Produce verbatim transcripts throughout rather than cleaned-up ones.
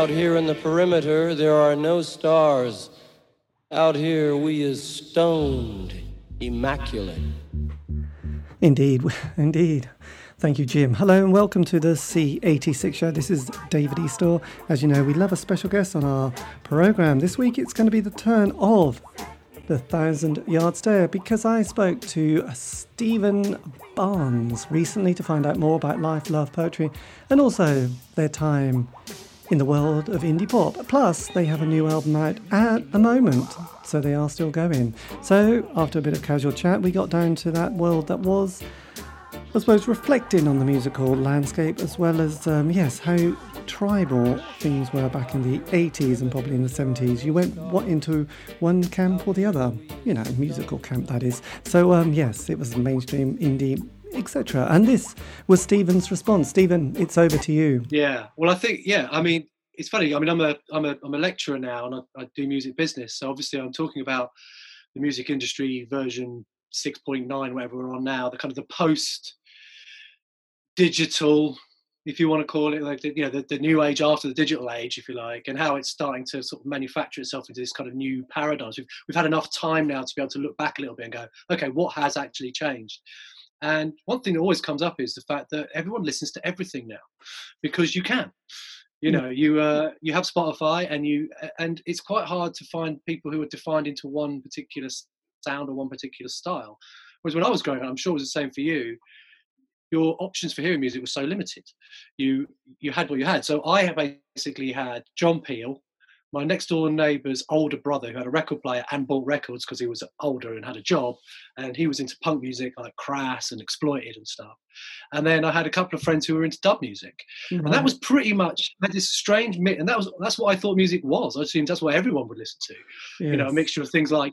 out here in the perimeter, there are no stars. Out here, we is stoned, immaculate. Indeed, indeed. Thank you, Jim. Hello and welcome to the C eighty-six Show. This is David Eastall. As you know, we love a special guest on our programme. This week, it's going to be the turn of the Thousand Yard Stare, because I spoke to Stephen Barnes recently to find out more about life, love, poetry, and also their time in the world of indie pop. Plus, they have a new album out at the moment, so they are still going. So, after a bit of casual chat, we got down to that world that was, I suppose, reflecting on the musical landscape, as well as, um, yes, how tribal things were back in the eighties and probably in the seventies. You went what into one camp or the other, you know, musical camp that is. So um, yes, it was mainstream, indie, et cetera. And this was Stephen's response. Stephen, it's over to you. Yeah, well, I think yeah. I mean, it's funny. I mean, I'm a I'm a I'm a lecturer now, and I, I do music business. So obviously, I'm talking about the music industry version six point nine, whatever we're on now, the kind of the post digital, if you want to call it, like the, you know, the, the new age after the digital age, if you like, and how it's starting to sort of manufacture itself into this kind of new paradigm. We've, we've had enough time now to be able to look back a little bit and go, okay, what has actually changed? And one thing that always comes up is the fact that everyone listens to everything now because you can. You know, you uh, you have Spotify, and you and it's quite hard to find people who are defined into one particular sound or one particular style. Whereas when I was growing up, I'm sure it was the same for you, your options for hearing music were so limited. You you had what you had. So I basically had John Peel, my next door neighbour's older brother who had a record player and bought records because he was older and had a job, and he was into punk music like Crass and Exploited and stuff. And then I had a couple of friends who were into dub music. Mm-hmm. And that was pretty much, I had this strange mix, and that was that's what I thought music was. I assumed that's what everyone would listen to. Yes. You know, a mixture of things like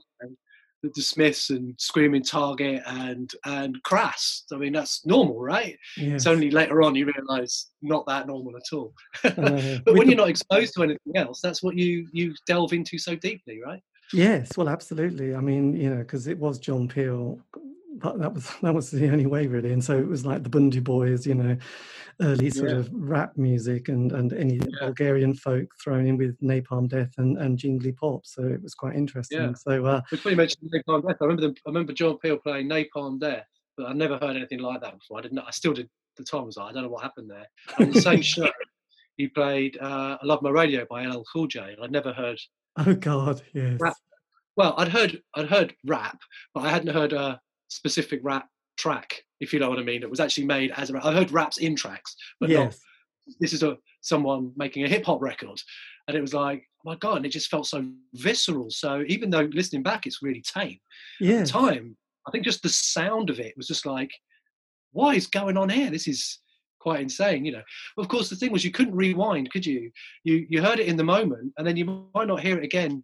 the Smiths and Screaming Target and and Crass. I mean, that's normal, right? Yes. It's only later on you realise not that normal at all. uh, but when the... you're not exposed to anything else, that's what you you delve into so deeply, right? Yes, well, absolutely. I mean, you know, because it was John Peel, but that was that was the only way really. And so it was like the Bundy Boys, you know, early sort yeah. of rap music and and any yeah. Bulgarian folk thrown in with Napalm Death and, and jingly pop. So it was quite interesting. Yeah. So uh, before you mentioned Napalm Death, I remember them, I remember John Peel playing Napalm Death, but I'd never heard anything like that before. I didn't. I still did. The time was like, I don't know what happened there. On the same show, he played uh, "I Love My Radio" by L L Cool J. I'd never heard. Oh God, yes. Rap. Well, I'd heard I'd heard rap, but I hadn't heard. Uh, specific rap track, if you know what I mean. It was actually made as a rap. I heard raps in tracks, but yes. not, this is a someone making a hip-hop record. And it was like, oh my God, and it just felt so visceral. So even though listening back, it's really tame. Yes. At the time, I think just the sound of it was just like, what is going on here? This is quite insane, you know. Well, of course, the thing was you couldn't rewind, could you? You you heard it in the moment, and then you might not hear it again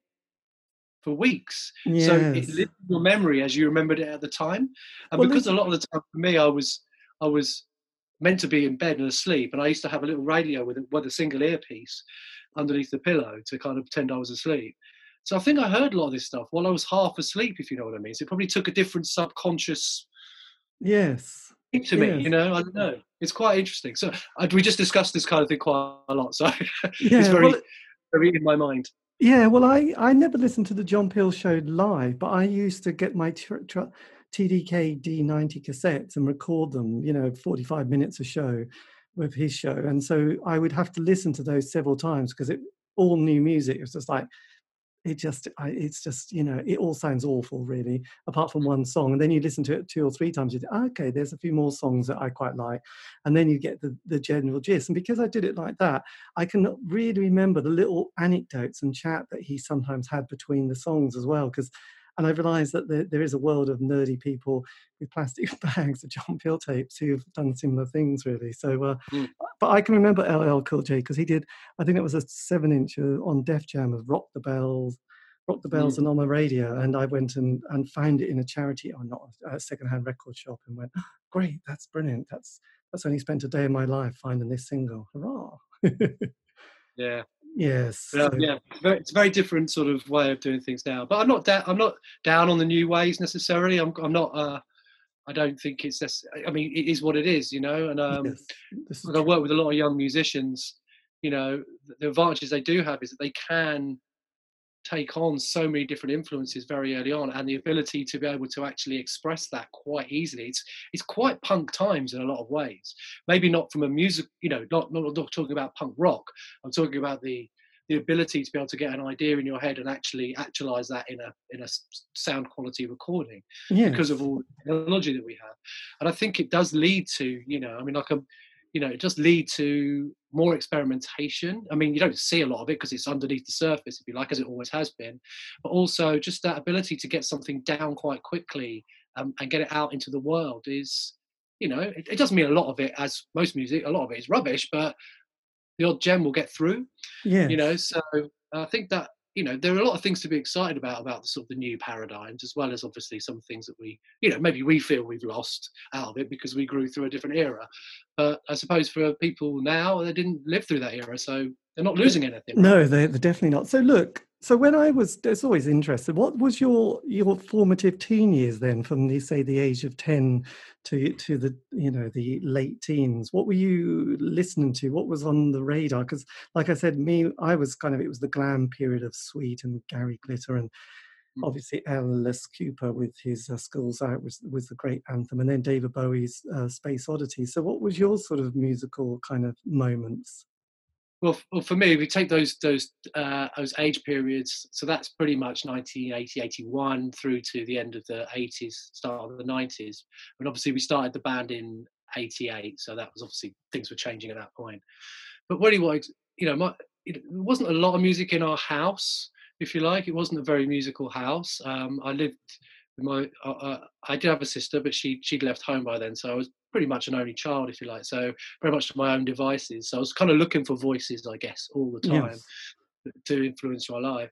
for weeks. Yes. So it lived in your memory as you remembered it at the time. And well, because a lot of the time for me, I was I was meant to be in bed and asleep, and I used to have a little radio with a, with a single earpiece underneath the pillow to kind of pretend I was asleep. So I think I heard a lot of this stuff while I was half asleep, if you know what I mean. So it probably took a different subconscious yes to me, yes. you know, I don't know. It's quite interesting. So uh, we just discussed this kind of thing quite a lot. So yeah, it's very, well, very in my mind. Yeah, well, I, I never listened to the John Peel show live, but I used to get my tr- tr- T D K D ninety cassettes and record them, you know, forty-five minutes a show with his show. And so I would have to listen to those several times because it all new music. It was just like, it just, I, it's just, you know, it all sounds awful really, apart from one song. And then you listen to it two or three times, you think, oh, okay, there's a few more songs that I quite like. And then you get the, the general gist. And because I did it like that, I can really remember the little anecdotes and chat that he sometimes had between the songs as well. Because, and I realised that there, there is a world of nerdy people with plastic bags of John Peel tapes who've done similar things really. So, uh, mm. but I can remember L L Cool J because he did, I think it was a seven inch on Def Jam of Rock the Bells, Rock the Bells mm. and On My Radio. And I went and, and found it in a charity or not a secondhand record shop and went, oh, great, that's brilliant. That's, that's only spent a day of my life finding this single. Hurrah. Yeah. Yes. Yeah, so. yeah. It's a very different sort of way of doing things now. But I'm not da- I'm not down on the new ways necessarily. I'm I'm not. Uh, I don't think it's. Necess- I mean, it is what it is, you know. And um, yes. I work with a lot of young musicians you know, the advantages they do have is that they can take on so many different influences very early on, and the ability to be able to actually express that quite easily. It's it's quite punk times in a lot of ways. Maybe not from a music, you know, not not, not talking about punk rock. I'm talking about the the ability to be able to get an idea in your head and actually actualize that in a in a sound quality recording, yeah, because of all the technology that we have. And I think it does lead to, you know, I mean, like a, you know, it does lead to more experimentation. I mean, you don't see a lot of it because it's underneath the surface, if you like, as it always has been. But also just that ability to get something down quite quickly um, and get it out into the world is, you know, it, it doesn't mean a lot of it, as most music, a lot of it is rubbish, but the odd gem will get through, yeah. You know, so I think that, you know, there are a lot of things to be excited about, about the sort of the new paradigms, as well as obviously some things that we, you know, maybe we feel we've lost out of it because we grew through a different era. But I suppose for people now, they didn't live through that era, so they're not losing anything. No, right? they're, they're definitely not. So look, so when I was, it's always interesting, what was your your formative teen years then, from the, say, the age of ten to to the, you know, the late teens? What were you listening to? What was on the radar? Because like I said, me, I was kind of, it was the glam period of Sweet and Gary Glitter, and mm. obviously Alice Cooper with his uh, Schools Out was, was the great anthem, and then David Bowie's uh, Space Oddity. So what was your sort of musical kind of moments? Well, for me, if you take those those uh, those age periods, so that's pretty much nineteen eighty, eighty-one through to the end of the eighties, start of the nineties. And obviously we started the band in eighty-eight, so that was obviously, things were changing at that point. But really, what, you know, my, it wasn't a lot of music in our house, if you like. It wasn't a very musical house. Um, I lived with my, uh, uh, I did have a sister, but she she'd left home by then, so I was pretty much an only child, if you like, so very much to my own devices. So I was kind of looking for voices, I guess, all the time, yes, to influence my life.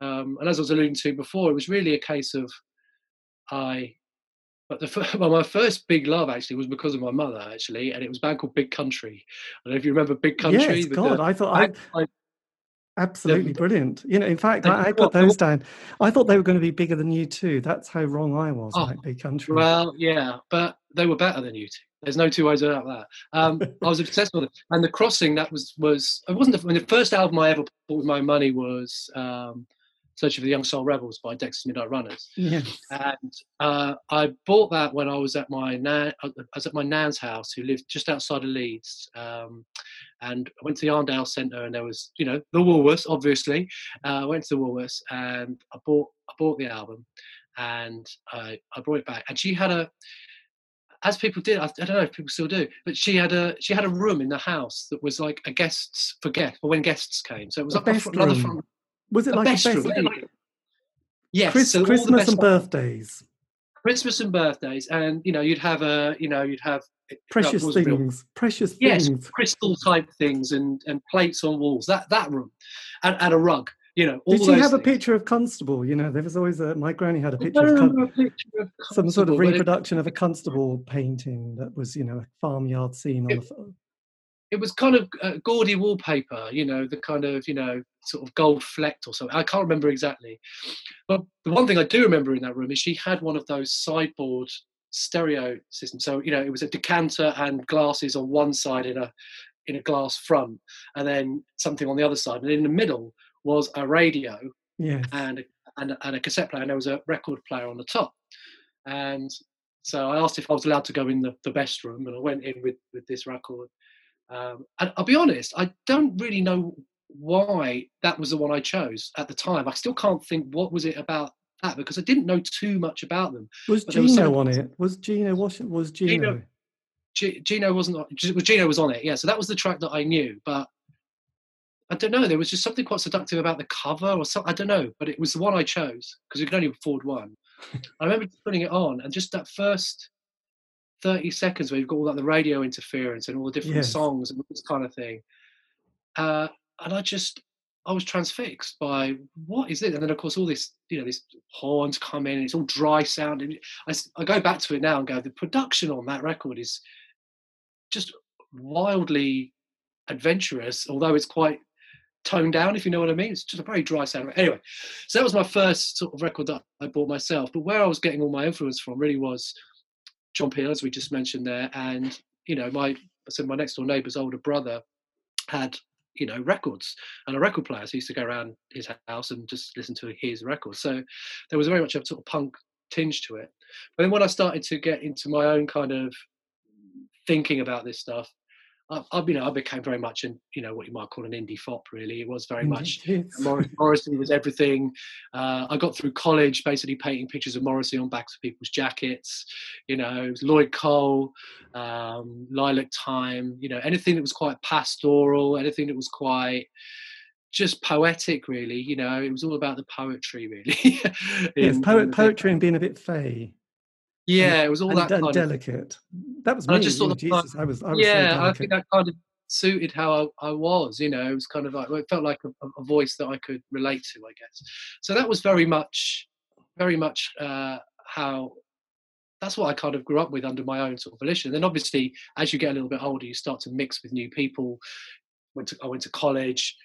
Um, and as I was alluding to before, it was really a case of I, but the, well, my first big love actually was because of my mother, actually, and it was a band called Big Country. I don't know if you remember Big Country. Yes, God, the, I thought I... I Absolutely brilliant. You know, in fact, I, I put those down. I thought they were going to be bigger than U two. That's how wrong I was. Oh, like Big Country. Well, yeah, but they were better than U two. There's no two ways about that. Um, I was obsessed with it. And The Crossing, that was, was it wasn't the, I mean, the first album I ever bought with my money was um, Search for the Young Soul Rebels by Dexter's Midnight Runners. Yes. And uh, I bought that when I was at my nan, I was at my nan's house, who lived just outside of Leeds. Um, and I went to the Arndale Centre, and there was, you know, the Woolworths, obviously. Uh, I went to the Woolworths, and I bought I bought the album, and I, I brought it back. And she had a, as people did, I, I don't know if people still do, but she had a she had a room in the house that was like a guests for guests, or when guests came. So it was like another front. Was it a like best a best room? Like, yes, Chris, so Christmas all the best and birthdays. Christmas and birthdays, and you know, you'd have a, you know, you'd have precious things, real, precious yes, things, yes, crystal type things, and and plates on walls. That that room, and, and a rug. You know, all did you have things. A picture of Constable? You know, there was always a. My granny had a picture, of, Con- a picture of some sort of reproduction it, of a Constable painting that was, you know, a farmyard scene on it, the. It was kind of uh, gaudy wallpaper, you know, the kind of, you know, sort of gold flecked or something. I can't remember exactly. But the one thing I do remember in that room is she had one of those sideboard stereo systems. So, you know, it was a decanter and glasses on one side in a in a glass front, and then something on the other side. And in the middle was a radio, yes, and, and, and a cassette player, and there was a record player on the top. And so I asked if I was allowed to go in the, the best room, and I went in with, with this record. Um, and I'll be honest, I don't really know why that was the one I chose at the time. I still can't think what was it about that, because I didn't know too much about them. Was but Gino was on it? Was Gino Washington? Was Gino? Gino, G, Gino wasn't. On, Gino was on it. Yeah, so that was the track that I knew. But I don't know. There was just something quite seductive about the cover, or something. I don't know. But it was the one I chose because we could only afford one. I remember putting it on, and just that first thirty seconds where you've got all that, the radio interference and all the different, yes, songs and all this kind of thing. Uh, and I just, I was transfixed by what is it? And then of course all this, you know, these horns come in and it's all dry sounding. I, I go back to it now and go, the production on that record is just wildly adventurous, although it's quite toned down, if you know what I mean. It's just a very dry sound. Anyway, so that was my first sort of record that I bought myself. But where I was getting all my influence from really was John Peel, as we just mentioned there, and you know, my I said my next door neighbour's older brother had you know, records and a record player. So he used to go around his house and just listen to his records. So there was very much a sort of punk tinge to it. But then when I started to get into my own kind of thinking about this stuff, I, I you know, I became very much an, you know, what you might call an indie fop, really. It was very much, Morrissey was everything. Uh, I got through college basically painting pictures of Morrissey on backs of people's jackets, you know, it was Lloyd Cole, um, Lilac Time, you know, anything that was quite pastoral, anything that was quite just poetic, really, you know, it was all about the poetry, really. in, yes, poet, poetry and being a bit fey. Yeah, and, it was all that kind delicate. Of, that was me. I just thought, Jesus, I was, I was yeah, so I think that kind of suited how I, I was. You know, it was kind of like, it felt like a, a voice that I could relate to, I guess. So that was very much, very much uh, how. That's what I kind of grew up with under my own sort of volition. Then obviously, as you get a little bit older, you start to mix with new people. Went to, I went to college.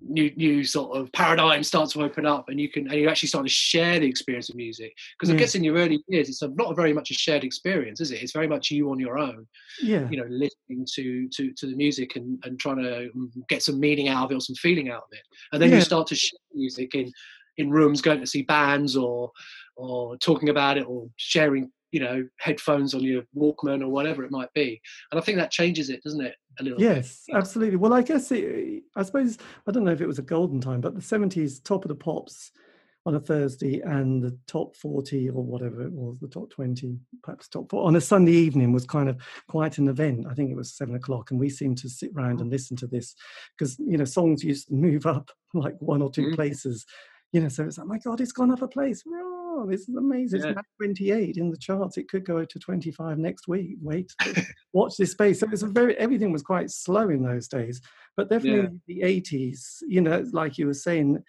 New, new sort of paradigm starts to open up, and you can, and you actually start to share the experience of music. Because I guess in your early years, it's not very much a shared experience, is it? It's very much you on your own. Yeah. You know, listening to to to the music and and trying to get some meaning out of it or some feeling out of it, and then yeah. you start to share music in in rooms, going to see bands or or talking about it or sharing, you know, headphones on your Walkman or whatever it might be. And I think that changes it, doesn't it, a little yes, bit? Yes, absolutely. Well, I guess, it, I suppose, I don't know if it was a golden time, but the seventies, Top of the Pops on a Thursday and the top forty or whatever it was, the top twenty, perhaps top four, on a Sunday evening was kind of quite an event. I think it was seven o'clock and we seemed to sit round and listen to this because, you know, songs used to move up like one or two mm-hmm. places. You know, so it's like, my God, it's gone up a place. Oh, this is amazing. Yeah. It's now twenty-eight in the charts. It could go to twenty-five next week. Wait, watch this space. So it's a very, everything was quite slow in those days. But definitely yeah. the eighties, you know, like you were saying,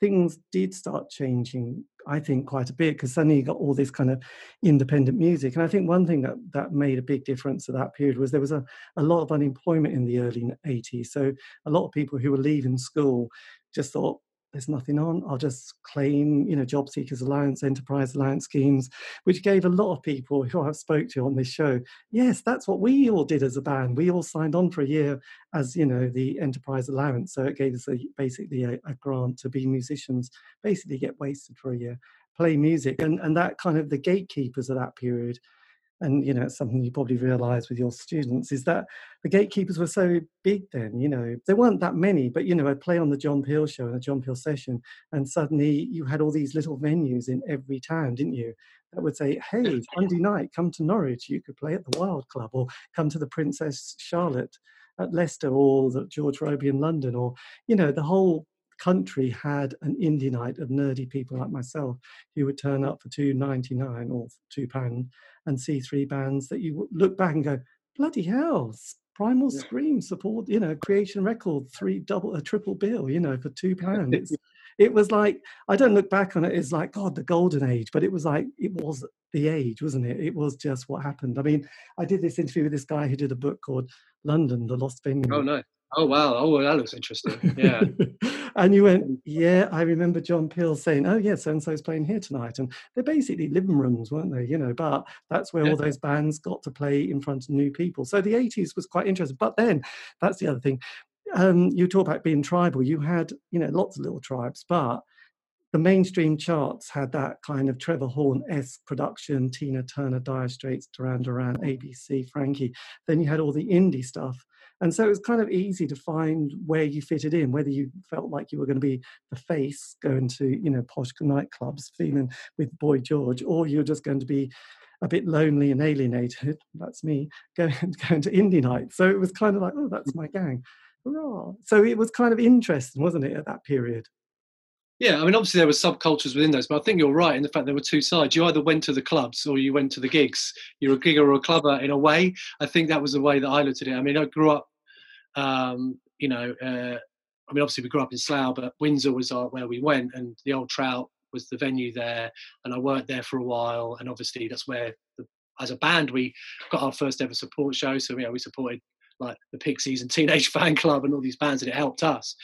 things did start changing, I think, quite a bit, because suddenly you got all this kind of independent music. And I think one thing that, that made a big difference at that period was there was a, a lot of unemployment in the early eighties. So a lot of people who were leaving school just thought, there's nothing on, I'll just claim, you know, Job Seekers Allowance, Enterprise Allowance schemes, which gave a lot of people who I've spoke to on this show, yes, that's what we all did as a band. We all signed on for a year as, you know, the Enterprise Allowance. So it gave us a, basically a, a grant to be musicians, basically get wasted for a year, play music. And, and that kind of the gatekeepers of that period, and, you know, it's something you probably realise with your students, is that the gatekeepers were so big then, you know. There weren't that many, but, you know, I'd play on the John Peel show and a John Peel session, and suddenly you had all these little venues in every town, didn't you, that would say, hey, Monday night, come to Norwich, you could play at the Wild Club, or come to the Princess Charlotte at Leicester, or the George Robey in London, or, you know, the whole country had an indie night of nerdy people like myself who would turn up for two pounds ninety-nine or two pounds and see three bands that you look back and go, bloody hell, Primal yeah. Scream support, you know, Creation Record, three double, a triple bill, you know, for two pounds. It's, it was like, I don't look back on it as like, God, the golden age, but it was like, it was the age, wasn't it? It was just what happened. I mean, I did this interview with this guy who did a book called London, The Lost Venue. Oh, no. Oh, wow. Oh, that looks interesting. Yeah. And you went, yeah, I remember John Peel saying, oh, yeah, so-and-so's playing here tonight. And they're basically living rooms, weren't they? You know, but that's where yeah. all those bands got to play in front of new people. So the eighties was quite interesting. But then, that's the other thing. Um, you talk about being tribal. You had, you know, lots of little tribes, but the mainstream charts had that kind of Trevor Horn-esque production, Tina Turner, Dire Straits, Duran Duran, A B C, Frankie. Then you had all the indie stuff. And so it was kind of easy to find where you fitted in, whether you felt like you were going to be the face going to, you know, posh nightclubs, feeling with Boy George, or you're just going to be a bit lonely and alienated, that's me, going, going to indie night. So it was kind of like, oh, that's my gang. Hurrah. So it was kind of interesting, wasn't it, at that period? Yeah, I mean, obviously there were subcultures within those, but I think you're right in the fact there were two sides. You either went to the clubs or you went to the gigs. You're a gigger or a clubber in a way. I think that was the way that I looked at it. I mean, I grew up, um, you know, uh, I mean, obviously we grew up in Slough, but Windsor was our, where we went, and the Old Trout was the venue there, and I worked there for a while, and obviously that's where, the, as a band, we got our first ever support show, so, you know, we supported like the Pixies and Teenage Fan Club and all these bands, and it helped us.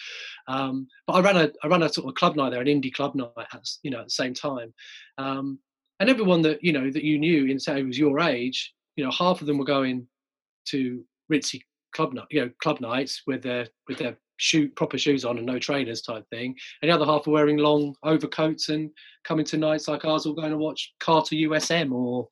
Um, but I ran a I ran a sort of club night there, an indie club night, at, you know, at the same time. Um, and everyone that, you know, that you knew in say was your age, you know, half of them were going to ritzy club, you know, club nights with their with their shoe, proper shoes on and no trainers type thing. And the other half are wearing long overcoats and coming to nights like ours, all going to watch Carter U S M or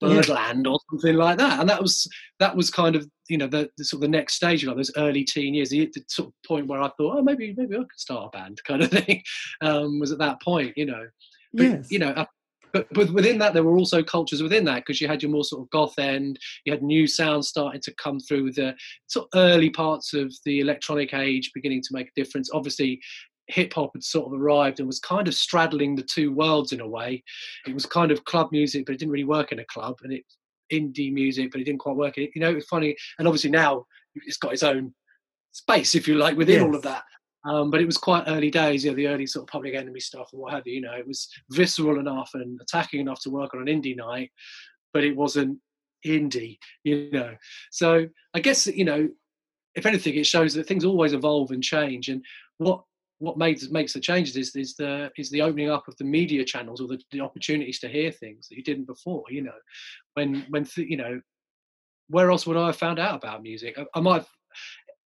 Birdland, yeah, or something like that. And that was that was kind of, you know, the, the sort of the next stage, you know, those early teen years, the, the sort of point where I thought, oh, maybe maybe I could start a band kind of thing, um, was at that point, you know. But, yes. You know, I, But, but within that, there were also cultures within that, because you had your more sort of goth end, you had new sounds starting to come through, the sort of early parts of the electronic age beginning to make a difference. Obviously, hip-hop had sort of arrived and was kind of straddling the two worlds in a way. It was kind of club music, but it didn't really work in a club, and it indie music, but it didn't quite work. You know, it was funny. And obviously now it's got its own space, if you like, within yes. all of that. Um, but it was quite early days, you know, the early sort of Public Enemy stuff and what have you, you know, it was visceral enough and attacking enough to work on an indie night, but it wasn't indie, you know. So I guess, you know, if anything, it shows that things always evolve and change. And what what makes makes the changes is is the is the opening up of the media channels, or the, the opportunities to hear things that you didn't before, you know. When when th- you know, where else would I have found out about music? I, I might have,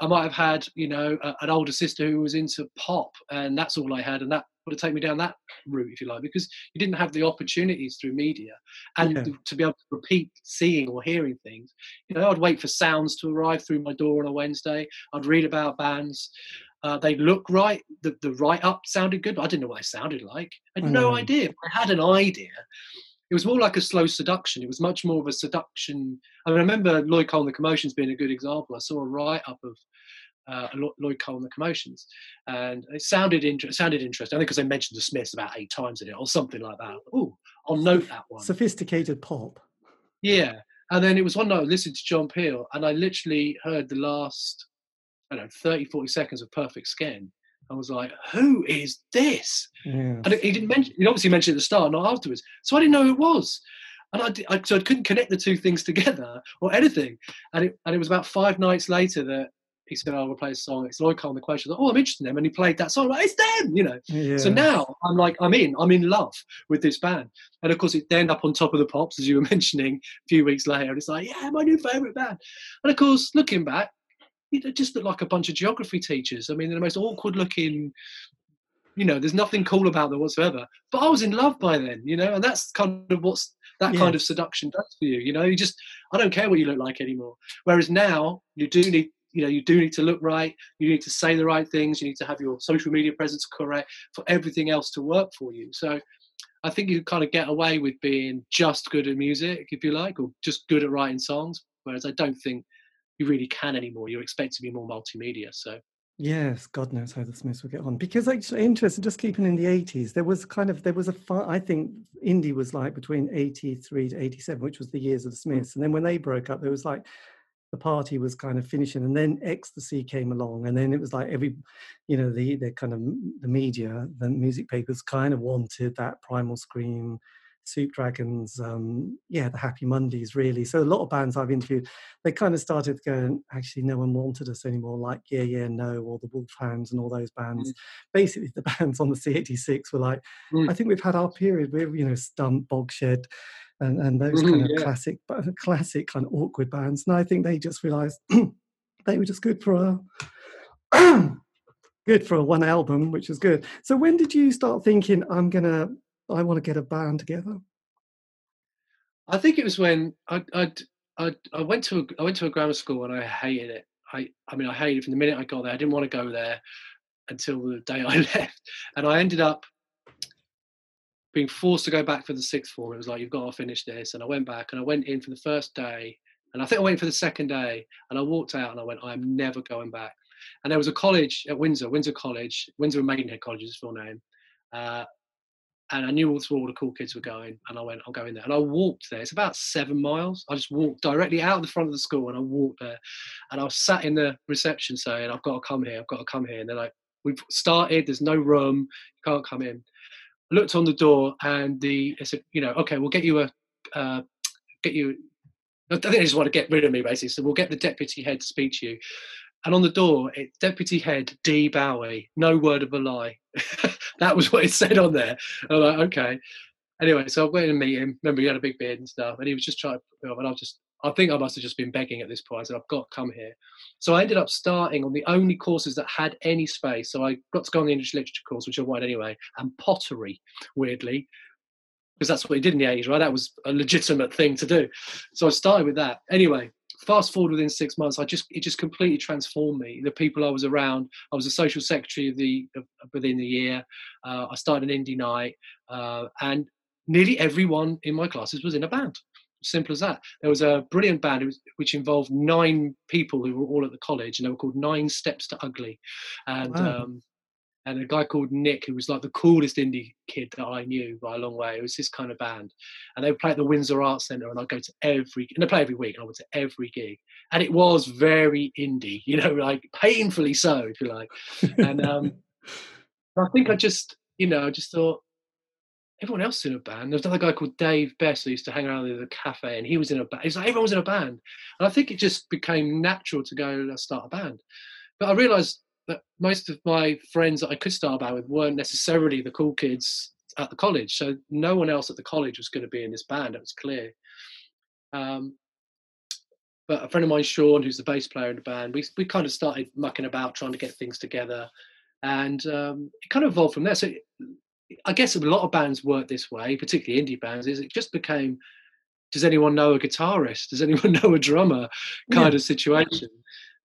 I might have had, you know, a, an older sister who was into pop, and that's all I had, and that would have taken me down that route, if you like, because you didn't have the opportunities through media and yeah. to be able to repeat seeing or hearing things. You know, I'd wait for Sounds to arrive through my door on a Wednesday. I'd read about bands. Uh, they look right. The, the write-up sounded good, but I didn't know what they sounded like. I had mm. no idea. I had an idea. It was more like a slow seduction. It was much more of a seduction. I mean, I remember Lloyd Cole and the Commotions being a good example. I saw a write-up of uh, Lloyd Cole and the Commotions, and it sounded, inter- sounded interesting. I think because they mentioned the Smiths about eight times in it or something like that. Oh, I'll note that one. Sophisticated pop. Yeah. And then it was one night I listened to John Peel, and I literally heard the last, I don't know, thirty, forty seconds of Perfect Skin. I was like, who is this? Yes. And he didn't mention, he obviously mentioned at the start, not afterwards. So I didn't know who it was. And I, did, I so I couldn't connect the two things together or anything. And it, and it was about five nights later that he said, oh, we'll play a song. It's Lloyd Cole and the Commotions. Like, oh, I'm interested in them. And he played that song. I'm like, it's them, you know. Yes. So now I'm like, I'm in, I'm in love with this band. And of course, it ended up on Top of the Pops, as you were mentioning, a few weeks later. And it's like, yeah, my new favourite band. And of course, looking back, it just looked like a bunch of geography teachers. I mean, they're the most awkward looking, you know, there's nothing cool about them whatsoever. But I was in love by then, you know, and that's kind of what's that yeah. kind of seduction does for you. You know, you just, I don't care what you look like anymore. Whereas now you do need, you know, you do need to look right. You need to say the right things. You need to have your social media presence correct for everything else to work for you. So I think you kind of get away with being just good at music, if you like, or just good at writing songs. Whereas I don't think you really can anymore. You're expected to be more multimedia. So yes, God knows how the Smiths will get on. Because actually, interesting, just keeping in the eighties, there was kind of there was a far, I think indie was like between eighty-three to eighty-seven, which was the years of the Smiths. And then when they broke up, there was like the party was kind of finishing, and then Ecstasy came along, and then it was like every, you know, the the kind of the media, the music papers kind of wanted that Primal Scream, Soup Dragons, um, yeah, the Happy Mondays, really. So a lot of bands I've interviewed, they kind of started going, actually, no one wanted us anymore, like Yeah, Yeah, No, or the Wolfhounds and all those bands. Mm. Basically, the bands on the C eighty-six were like, mm. I think we've had our period where, you know, Stump, Bogshed, and, and those mm-hmm, kind of yeah. classic, classic kind of awkward bands. And I think they just realised they were just good for a, good for a one album, which was good. So when did you start thinking, I'm going to, I want to get a band together? I think it was when I I I, I went to a, I went to a grammar school, and I hated it. I, I mean I hated it from the minute I got there. I didn't want to go there until the day I left, and I ended up being forced to go back for the sixth form. It was like, you've got to finish this, and I went back, and I went in for the first day, and I think I went for the second day, and I walked out, and I went, I'm never going back. And there was a college at Windsor, Windsor College, Windsor and Maidenhead College is its full name. Uh, And I knew all the cool kids were going, and I went, I'll go in there. And I walked there. It's about seven miles. I just walked directly out of the front of the school, and I walked there. And I was sat in the reception saying, I've got to come here, I've got to come here. And they're like, we've started, there's no room, you can't come in. I looked on the door, and the I said, you know, okay, we'll get you a, uh, get you, I think they just want to get rid of me, basically. So we'll get the deputy head to speak to you. And on the door, it's Deputy Head D. Bowie. No word of a lie. That was what it said on there. And I'm like, okay. Anyway, so I went and meet him. Remember, he had a big beard and stuff, and he was just trying to, and I was just I think I must have just been begging at this point. I said, I've got to come here. So I ended up starting on the only courses that had any space. So I got to go on the English literature course, which I wanted anyway, and pottery, weirdly, because that's what he did in the eighties, right? That was a legitimate thing to do. So I started with that. Anyway, fast forward within six months, I just it just completely transformed me. The people I was around, I was a social secretary of the of, within the year. Uh, I started an indie night, uh, and nearly everyone in my classes was in a band. Simple as that. There was a brilliant band which involved nine people who were all at the college, and they were called Nine Steps to Ugly. And wow. um, and a guy called Nick, who was like the coolest indie kid that I knew by a long way. It was his kind of band. And they would play at the Windsor Arts Centre, and I'd go to every, and they play every week, and I went to every gig. And it was very indie, you know, like painfully so, if you like. And um, I think I just, you know, I just thought, everyone else in a band. There was another guy called Dave Best who used to hang around at the cafe, and he was in a band. It's like everyone was in a band. And I think it just became natural to go, let's start a band. But I realised that most of my friends that I could start a band with weren't necessarily the cool kids at the college. So no one else at the college was going to be in this band. That was clear. Um, but a friend of mine, Sean, who's the bass player in the band, we we kind of started mucking about, trying to get things together. And um, it kind of evolved from there. So it, I guess a lot of bands work this way, particularly indie bands, is it just became, does anyone know a guitarist? Does anyone know a drummer kind yeah. of situation?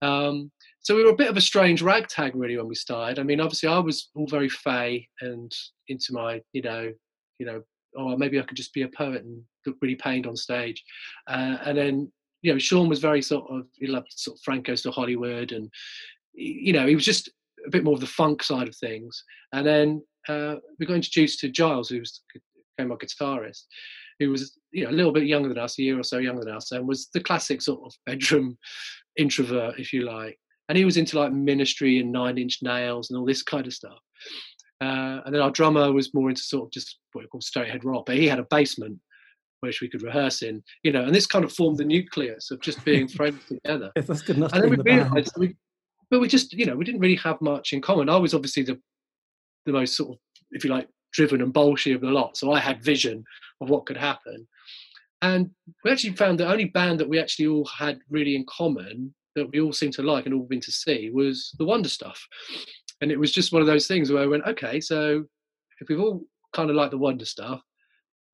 Um, so we were a bit of a strange ragtag really when we started. I mean, obviously I was all very fey and into my, you know, you know, oh, maybe I could just be a poet and look really pained on stage. Uh, and then, you know, Sean was very sort of, he loved sort of Franco's to Hollywood, and, you know, he was just a bit more of the funk side of things. And then, Uh, we got introduced to Giles, who was, became our guitarist, who was, you know, a little bit younger than us, a year or so younger than us, and was the classic sort of bedroom introvert, if you like. And he was into like Ministry and Nine Inch Nails and all this kind of stuff. Uh, and then our drummer was more into sort of just what we call straight-head rock, but he had a basement which we could rehearse in, you know. And this kind of formed the nucleus of just being friends together. If that's good enough. And then we the realised, we, but we just, you know, we didn't really have much in common. I was obviously the the most sort of, if you like, driven and bolshy of the lot. So I had vision of what could happen. And we actually found the only band that we actually all had really in common, that we all seemed to like and all been to see, was The Wonderstuff. And it was just one of those things where I went, okay, so if we've all kind of liked The Wonderstuff,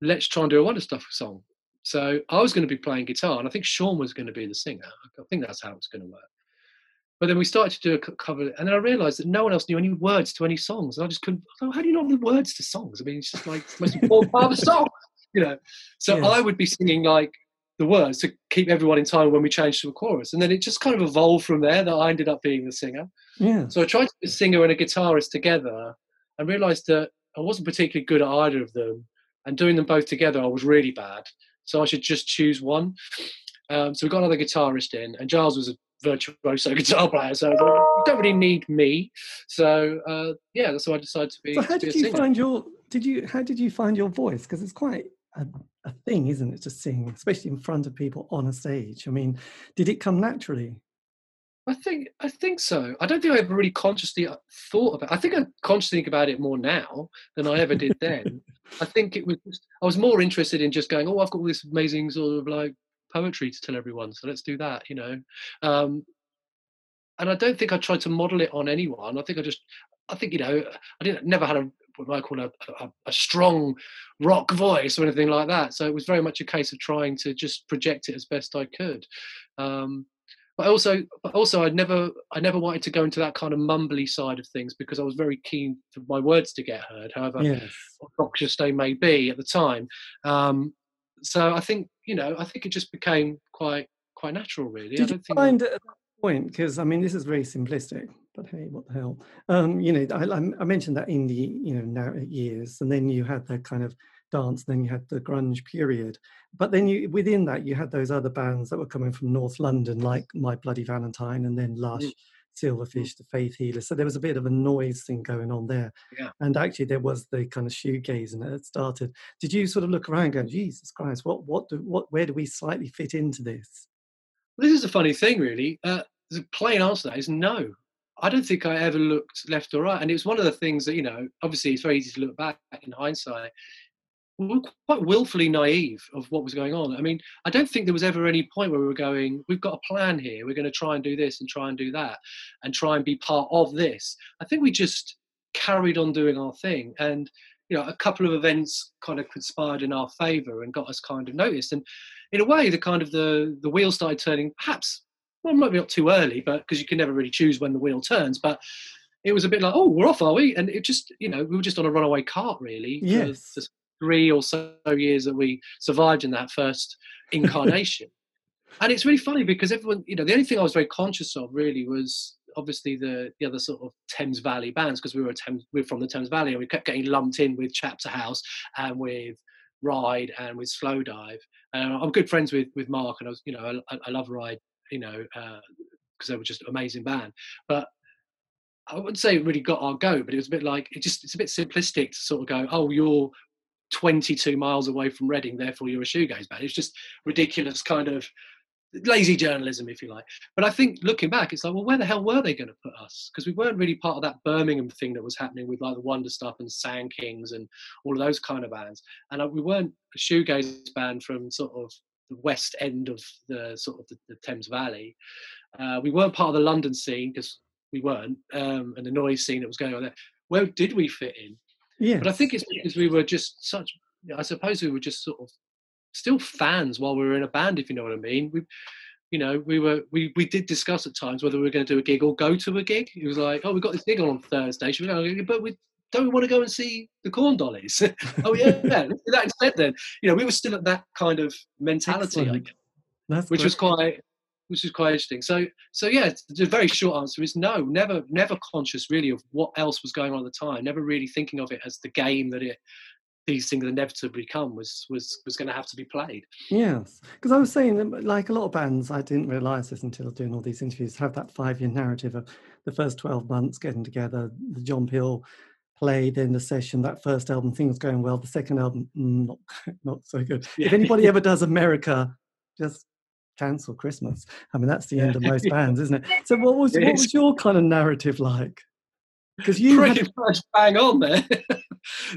let's try and do a Wonderstuff song. So I was going to be playing guitar, and I think Sean was going to be the singer. I think that's how it was going to work. But then we started to do a cover, and then I realised that no one else knew any words to any songs. And I just couldn't, I thought, how do you not know the words to songs? I mean, it's just like, it's the most important part of the song, you know? So yes. I would be singing like the words to keep everyone in time when we changed to a chorus. And then it just kind of evolved from there that I ended up being the singer. Yeah. So I tried to be a singer and a guitarist together, and realised that I wasn't particularly good at either of them. And doing them both together, I was really bad. So I should just choose one. Um, so we got another guitarist in, and Giles was a virtuoso guitar player, so you don't really need me. So uh, yeah, that's why I decided to be. So how did you find your? Did you? How did you find your voice? Because it's quite a, a thing, isn't it? To sing, especially in front of people on a stage. I mean, did it come naturally? I think I think so. I don't think I ever really consciously thought about it. I think I consciously think about it more now than I ever did then. I think it was. I was more interested in just going, oh, I've got all this amazing sort of like poetry to tell everyone, so let's do that, you know. Um and I don't think I tried to model it on anyone. I think I just I think you know I didn't never had a what I call a, a, a strong rock voice or anything like that, so it was very much a case of trying to just project it as best I could. um but also but also I never I never wanted to go into that kind of mumbly side of things, because I was very keen for my words to get heard, however yes. obnoxious they may be at the time. um So I think, you know, I think it just became quite quite natural, really. Did I don't you think find that... at that point, because, I mean, this is very simplistic, but hey, what the hell? Um, you know, I, I mentioned that in the, you know, now years, and then you had that kind of dance, then you had the grunge period. But then you within that, you had those other bands that were coming from North London, like My Bloody Valentine, and then Lush, mm. Silverfish, mm. the Faith Healers. So there was a bit of a noise thing going on there. Yeah. And actually there was the kind of shoegaze, and it started. Did you sort of look around going, Jesus Christ, what, what, do, what, where do we slightly fit into this? Well, this is a funny thing, really. Uh, the plain answer to that is no. I don't think I ever looked left or right. And it was one of the things that, you know, obviously it's very easy to look back in hindsight. we were quite willfully naive of what was going on. I mean, I don't think there was ever any point where we were going, we've got a plan here, we're going to try and do this and try and do that and try and be part of this. I think we just carried on doing our thing, and you know, a couple of events kind of conspired in our favour and got us kind of noticed. And in a way, the kind of the the wheel started turning, perhaps, well, maybe not too early, but because you can never really choose when the wheel turns. But it was a bit like, oh, we're off, are we? And it just, you know, we were just on a runaway cart, really. Yes. For the three or so years that we survived in that first incarnation. And it's really funny because everyone, you know, the only thing I was very conscious of really was obviously the the other sort of Thames Valley bands, because we were a Thames, we were from the Thames Valley, and we kept getting lumped in with Chapter House and with Ride and with Slow Dive. And I'm good friends with with Mark, and I was, you know, I, I love Ride, you know, because uh, they were just an amazing band. But I wouldn't say it really got our go, but it was a bit like, it just, it's a bit simplistic to sort of go, oh, you're twenty-two miles away from Reading, therefore you're a shoegaze band. It's just ridiculous kind of lazy journalism, if you like. But I think looking back, it's like, well, where the hell were they going to put us? Because we weren't really part of that Birmingham thing that was happening with like the Wonderstuff and Sand Kings and all of those kind of bands. And uh, we weren't a shoegaze band from sort of the west end of the sort of the, the Thames Valley. Uh, we weren't part of the London scene, because we weren't, um, and the noise scene that was going on there. Where did we fit in? Yeah. But I think it's because we were just such, I suppose we were just sort of still fans while we were in a band, if you know what I mean. We, you know, we were, we, we did discuss at times whether we were going to do a gig or go to a gig. It was like, oh, we've got this gig on Thursday, should we go? But we don't want to go and see the Corn Dollies. Oh yeah, yeah, let's do that instead then. You know, we were still at that kind of mentality, I guess. That's which great. was quite, which is quite interesting. So, so yeah, the very short answer is no, never, never conscious really of what else was going on at the time. Never really thinking of it as the game that it, these things inevitably come was was was going to have to be played. Yes, because I was saying that, like a lot of bands, I didn't realise this until doing all these interviews, have that five-year narrative of the first twelve months getting together, the John Peel play, then the session, that first album, things going well, the second album, not, not so good. Yeah. If anybody ever does America, just cancel Christmas. I mean, that's the yeah. end of most bands, isn't it? So what was, what was your kind of narrative like? Because you pretty had... much bang on there.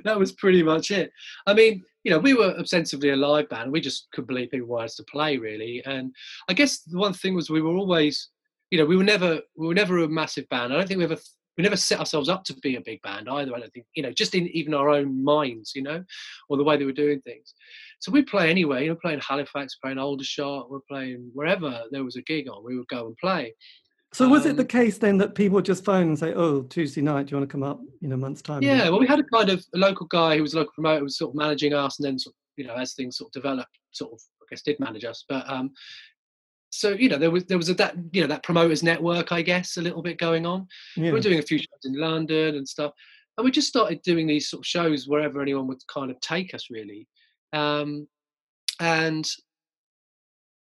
That was pretty much it. I mean, you know, we were ostensibly a live band. We just couldn't believe people wanted us to play, really. And I guess the one thing was we were always, you know, we were never, we were never a massive band. I don't think we ever, we never set ourselves up to be a big band either. I don't think, you know, just in even our own minds, you know, or the way they were doing things. So we play anyway. You know, playing Halifax, playing Aldershot, we're playing wherever there was a gig on, we would go and play. So was it the case then that people would just phone and say, oh, Tuesday night, do you want to come up in a month's time? Yeah, well, we had a kind of a local guy who was a local promoter who was sort of managing us, and then, sort of, you know, as things sort of developed, sort of, I guess, did manage us. But um, so, you know, there was there was a, that, you know, that promoters network, I guess, a little bit going on. Yeah. We were doing a few shows in London and stuff. And we just started doing these sort of shows wherever anyone would kind of take us, really. Um, and...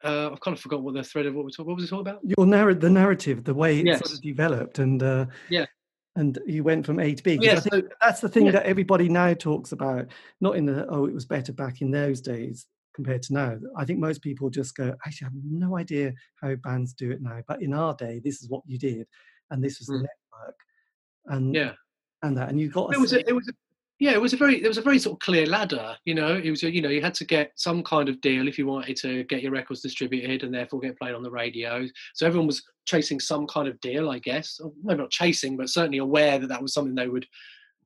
Uh, I've kind of forgotten what the thread of what we're talking. What was it all about? Your narr- the narrative, the way it yes. sort of developed, and uh, yeah, and you went from A to B. Yeah, I think so, that's the thing yeah. that everybody now talks about. Not in the oh, it was better back in those days compared to now. I think most people just go, actually, I have no idea how bands do it now. But in our day, this is what you did, and this was mm. the network, and yeah, and that, and you got. It was. A, it was. A- Yeah, it was a very, there was a very sort of clear ladder, you know, it was, a, you know, you had to get some kind of deal if you wanted to get your records distributed and therefore get played on the radio. So everyone was chasing some kind of deal, I guess, or maybe not chasing, but certainly aware that that was something they would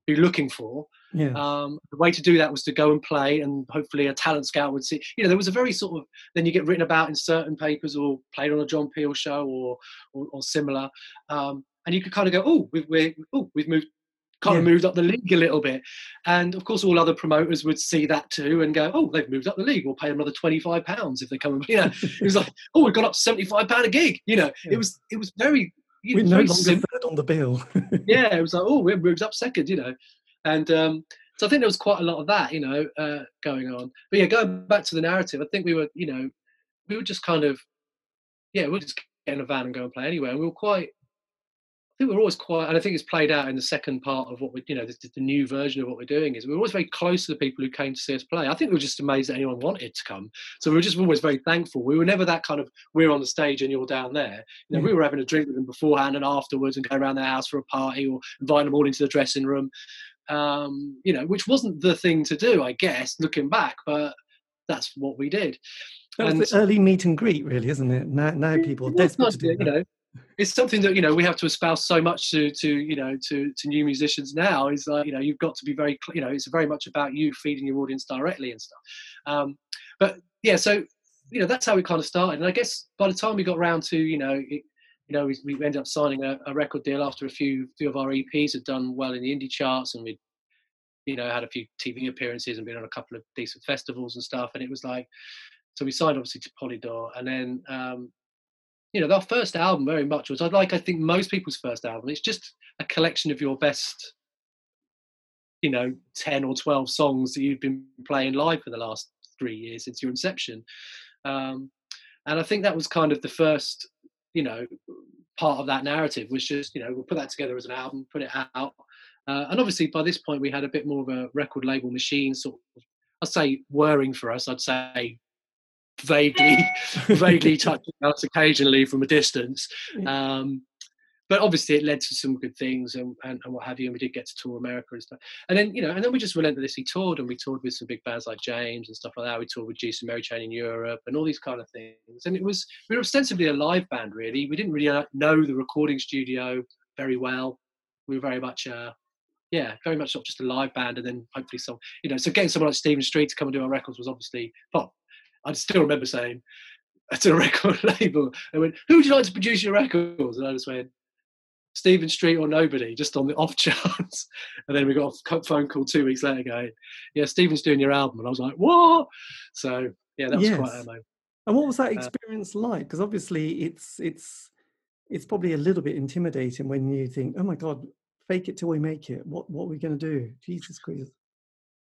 be looking for. Yeah. Um, the way to do that was to go and play, and hopefully a talent scout would see, you know, there was a very sort of, then you get written about in certain papers or played on a John Peel show or, or, or similar. Um, and you could kind of go, oh, we've, we're, oh, we've moved. Kind of yeah. moved up the league a little bit. And of course, all other promoters would see that too and go, oh, they've moved up the league. We'll pay them another twenty-five pounds if they come. You know, it was like, oh, we've gone up to seventy-five pounds a gig. You know, yeah. it was it was very, you know, no very simple. On the bill. Yeah, it was like, oh, we've moved up second, you know. And um, so I think there was quite a lot of that, you know, uh, going on. But yeah, going back to the narrative, I think we were, you know, we were just kind of, yeah, we were just get in a van and go and play anywhere. And we were quite, I think we're always quite, and I think it's played out in the second part of what we, you know, the, the new version of what we're doing is we're always very close to the people who came to see us play. I think we were just amazed that anyone wanted to come. So we were just always very thankful. We were never that kind of, we're on the stage and you're down there. You know, we were having a drink with them beforehand and afterwards and going around their house for a party or inviting them all into the dressing room. um, you know, which wasn't the thing to do, I guess, looking back, but that's what we did. That's and, the early meet and greet, really, isn't it? Now, now people are desperate nice to do it, you know. It's something that, you know, we have to espouse so much to, to you know, to, to new musicians now. Is like, you know, you've got to be very, you know, it's very much about you feeding your audience directly and stuff. Um, but, yeah, so, you know, that's how we kind of started. And I guess by the time we got round to, you know, it, you know, we, we ended up signing a, a record deal after a few, few of our E Ps had done well in the indie charts, and we'd, you know, had a few T V appearances and been on a couple of decent festivals and stuff. And it was like, so we signed obviously to Polydor, and then, um, you know, our first album very much was, I'd like, I think most people's first album, it's just a collection of your best, you know, ten or twelve songs that you've been playing live for the last three years since your inception. Um, and I think that was kind of the first, you know, part of that narrative was just, you know, we'll put that together as an album, put it out. Uh, and obviously by this point we had a bit more of a record label machine sort of, I'd say, whirring for us, I'd say, vaguely, vaguely touching us occasionally from a distance. Um, but obviously it led to some good things and, and, and what have you. And we did get to tour America and stuff. And then, you know, and then we just relentlessly toured, and we toured with some big bands like James and stuff like that. We toured with Juice and Mary Chain in Europe and all these kind of things. And it was, we were ostensibly a live band, really. We didn't really know the recording studio very well. We were very much, uh, yeah, very much not just a live band. And then hopefully some, you know, so getting someone like Stephen Street to come and do our records was obviously fun. I still remember saying to a record label, I went, who would you like to produce your records? And I just went, Stephen Street or nobody, just on the off chance. And then we got a phone call two weeks later going, yeah, Stephen's doing your album. And I was like, what? So, yeah, that was yes. quite a moment. And what was that experience uh, like? Because obviously it's, it's, it's probably a little bit intimidating when you think, oh, my God, fake it till we make it. What, what are we going to do? Jesus Christ.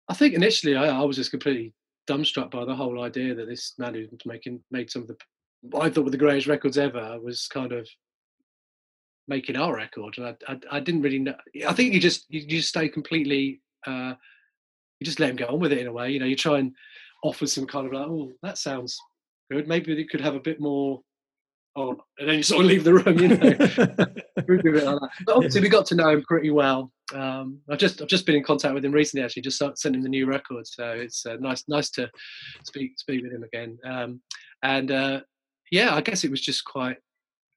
I think initially I, I was just completely dumbstruck by the whole idea that this man who was making made some of the what I thought were the greatest records ever was kind of making our record, and I, I, I didn't really know. I think you just you just stay completely, uh, you just let him get on with it in a way. You know, you try and offer some kind of like, oh, that sounds good. Maybe it could have a bit more. On, and then you sort of leave the room, you know. But obviously, we got to know him pretty well. Um, I've just I've just been in contact with him recently, actually. Just sent him the new record, so it's uh, nice nice to speak speak with him again. Um, and uh, yeah, I guess it was just quite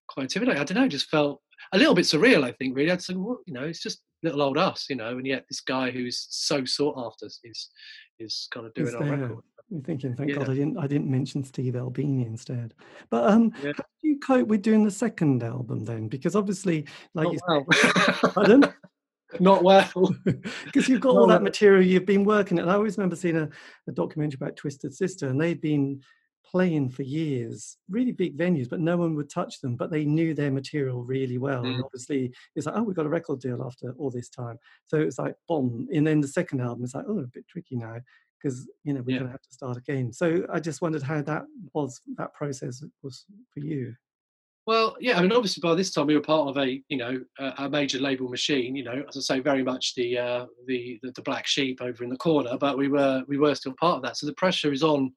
quite intimidating. I don't know, it just felt a little bit surreal. I think really, I'd say, well, you know, it's just little old us, you know. And yet, this guy who's so sought after is is kind of doing our record. You're thinking, thank yeah. God I didn't I didn't mention Steve Albini instead. But um, yeah. how do you cope with doing the second album then? Because obviously, like Not you well. said, pardon? Not well. Because you've got Not all that well. material you've been working at. And I always remember seeing a, a documentary about Twisted Sister, and they'd been playing for years, really big venues, but no one would touch them, but they knew their material really well. Mm. And obviously it's like, oh, we've got a record deal after all this time. So it's like, bomb. And then the second album is like, oh, a bit tricky now, because, you know, we're yeah. going to have to start again. So I just wondered how that was, that process was for you. Well, yeah, I mean, obviously by this time we were part of a, you know, a major label machine, you know, as I say, very much the, uh, the, the, the black sheep over in the corner, but we were, we were still part of that. So the pressure is on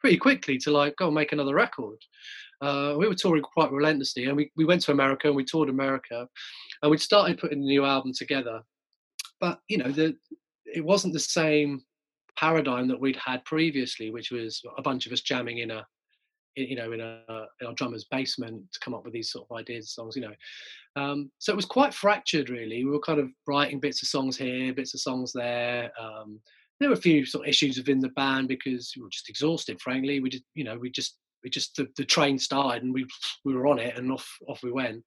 pretty quickly to like, go and make another record. Uh, we were touring quite relentlessly, and we, we went to America and we toured America, and we'd started putting the new album together, but you know, the, it wasn't the same paradigm that we'd had previously, which was a bunch of us jamming in a, you know, in a in our drummer's basement to come up with these sort of ideas, songs, you know. Um, so it was quite fractured, really. We were kind of writing bits of songs here, bits of songs there. Um, there were a few sort of issues within the band because we were just exhausted, frankly. We just, you know, we just, we just the, the train started and we we were on it and off off we went.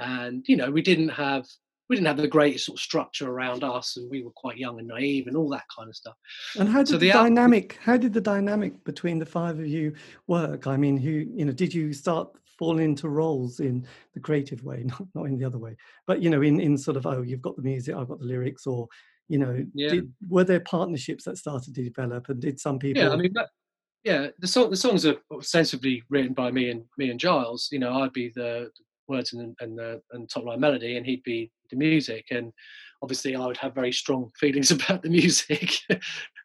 And you know, we didn't have. We didn't have the greatest sort of structure around us, and we were quite young and naive and all that kind of stuff. And how did so the, the dynamic, how did the dynamic between the five of you work? I mean, who, you know, did you start falling into roles in the creative way, not, not in the other way, but, you know, in, in sort of, oh, you've got the music, I've got the lyrics, or, you know, yeah. did, were there partnerships that started to develop, and did some people... Yeah, I mean, that, yeah, the, song, the songs are ostensibly written by me and me and Giles. You know, I'd be the words and, and the and top line melody, and he'd be the music, and obviously I would have very strong feelings about the music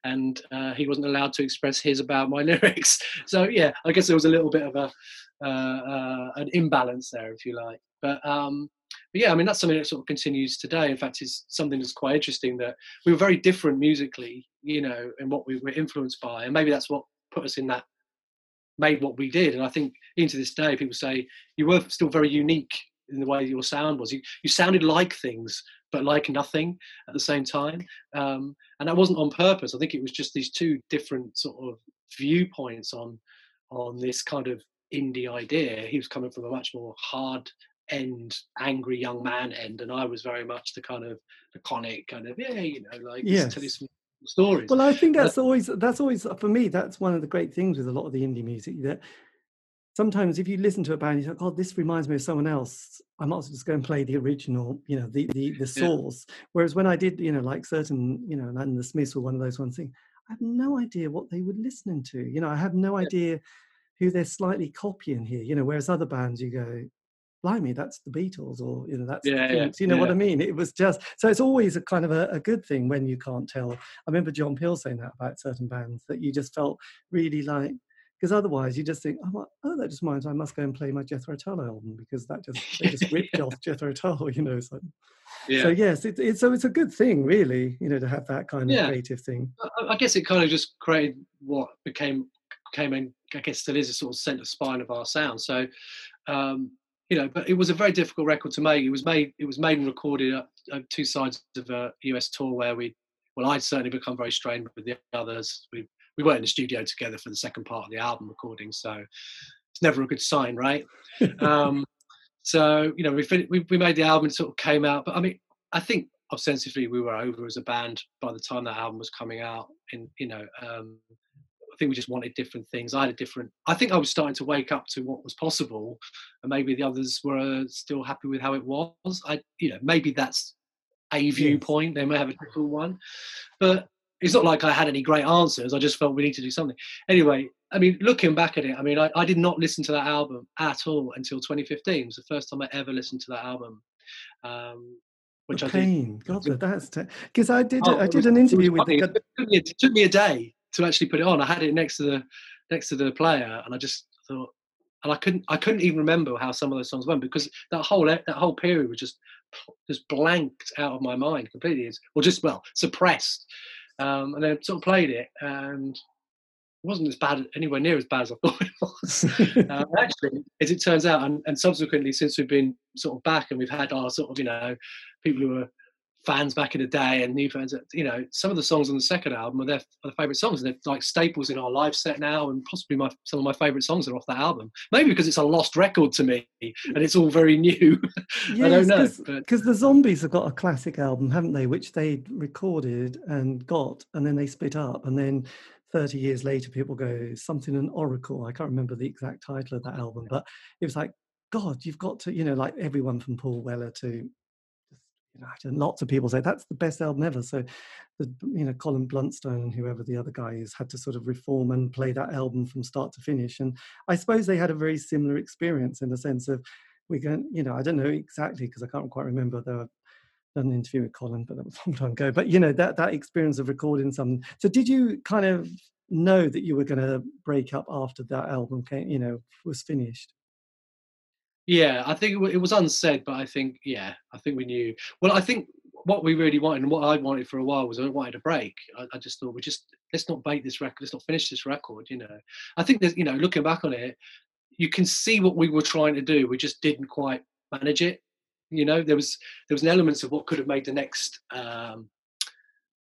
and uh, he wasn't allowed to express his about my lyrics, so yeah, I guess there was a little bit of a uh, uh, an imbalance there, if you like, but um, But yeah, I mean, that's something that sort of continues today. In fact, is something that's quite interesting, that we were very different musically, you know, and what we were influenced by. And maybe that's what put us in that, made what we did. And I think even to this day, people say you were still very unique in the way your sound was. You, you sounded like things, but like nothing at the same time. Um, and that wasn't on purpose. I think it was just these two different sort of viewpoints on on this kind of indie idea. He was coming from a much more hard end, angry young man end, and I was very much the kind of laconic kind of, yeah, you know, like, yes, let's tell you some stories. Well, I think that's uh, always, that's always, for me, that's one of the great things with a lot of the indie music, that sometimes if you listen to a band, you're like, oh, this reminds me of someone else, I might as well just go and play the original, you know, the the, the source. Yeah. Whereas when I did, you know, like certain, you know, and the Smiths were one of those ones thing, I have no idea what they were listening to. You know, I have no yeah. idea who they're slightly copying here. You know, whereas other bands, you go, blimey, that's the Beatles, or, you know, that's yeah, the Kinks. You know yeah. what I mean? It was just, so it's always a kind of a, a good thing when you can't tell. I remember John Peel saying that about certain bands, that you just felt really like, because otherwise you just think, oh, oh, that just reminds me, I must go and play my Jethro Tull album, because that just, they just ripped yeah. off Jethro Tull, you know. So, yeah. so yes, it, it, so it's a good thing, really, you know, to have that kind of yeah. creative thing. I, I guess it kind of just created what became, became and I guess still is, a sort of centre spine of our sound. So, um, you know, but it was a very difficult record to make. It was made, it was made and recorded at, at two sides of a U S tour where we, well, I'd certainly become very strained with the others. We We weren't in the studio together for the second part of the album recording, so it's never a good sign, right? um, so, you know, we, fin- we we made the album, it sort of came out. But, I mean, I think ostensibly we were over as a band by the time that album was coming out. And, you know, um, I think we just wanted different things. I had a different... I think I was starting to wake up to what was possible, and maybe the others were still happy with how it was. I, you know, maybe that's a viewpoint. They may have a different one. But... it's not like I had any great answers. I just felt we need to do something. Anyway, I mean, looking back at it, I mean, I, I did not listen to that album at all until twenty fifteen. It was the first time I ever listened to that album. Um, which the pain. I did. God, that's... Because te- I did oh, I did was, an interview with... It took, me, it took me a day to actually put it on. I had it next to the next to the player, and I just thought... And I couldn't I couldn't even remember how some of those songs went, because that whole that whole period was just, just blanked out of my mind completely. Or just, well, suppressed. Um, and then sort of played it, and it wasn't as bad, anywhere near as bad as I thought it was. um, actually, as it turns out, and, and subsequently, since we've been sort of back and we've had our sort of, you know, people who were fans back in the day and new fans, you know, some of the songs on the second album are their, their favourite songs, and they're like staples in our live set now, and possibly my, some of my favourite songs are off that album. Maybe because it's a lost record to me and it's all very new. Yes, I don't know. Because the Zombies have got a classic album, haven't they, which they recorded and got, and then they split up, and then thirty years later people go, something an Oracle, I can't remember the exact title of that album, but it was like, God, you've got to, you know, like everyone from Paul Weller to... And lots of people say that's the best album ever. So, the, you know, Colin Bluntstone and whoever the other guy is had to sort of reform and play that album from start to finish. And I suppose they had a very similar experience in the sense of, we're going, you know, I don't know exactly because I can't quite remember, though I've done an interview with Colin, but that was a long time ago. But, you know, that that experience of recording something. So, did you kind of know that you were going to break up after that album came, you know, was finished? Yeah, I think it was unsaid, but I think, yeah, I think we knew. Well, I think what we really wanted, and what I wanted for a while, was I wanted a break. I, I just thought, we just, let's not bait this record, let's not finish this record, you know. I think that, you know, looking back on it, you can see what we were trying to do. We just didn't quite manage it, you know. There was there was an element of what could have made the next, um,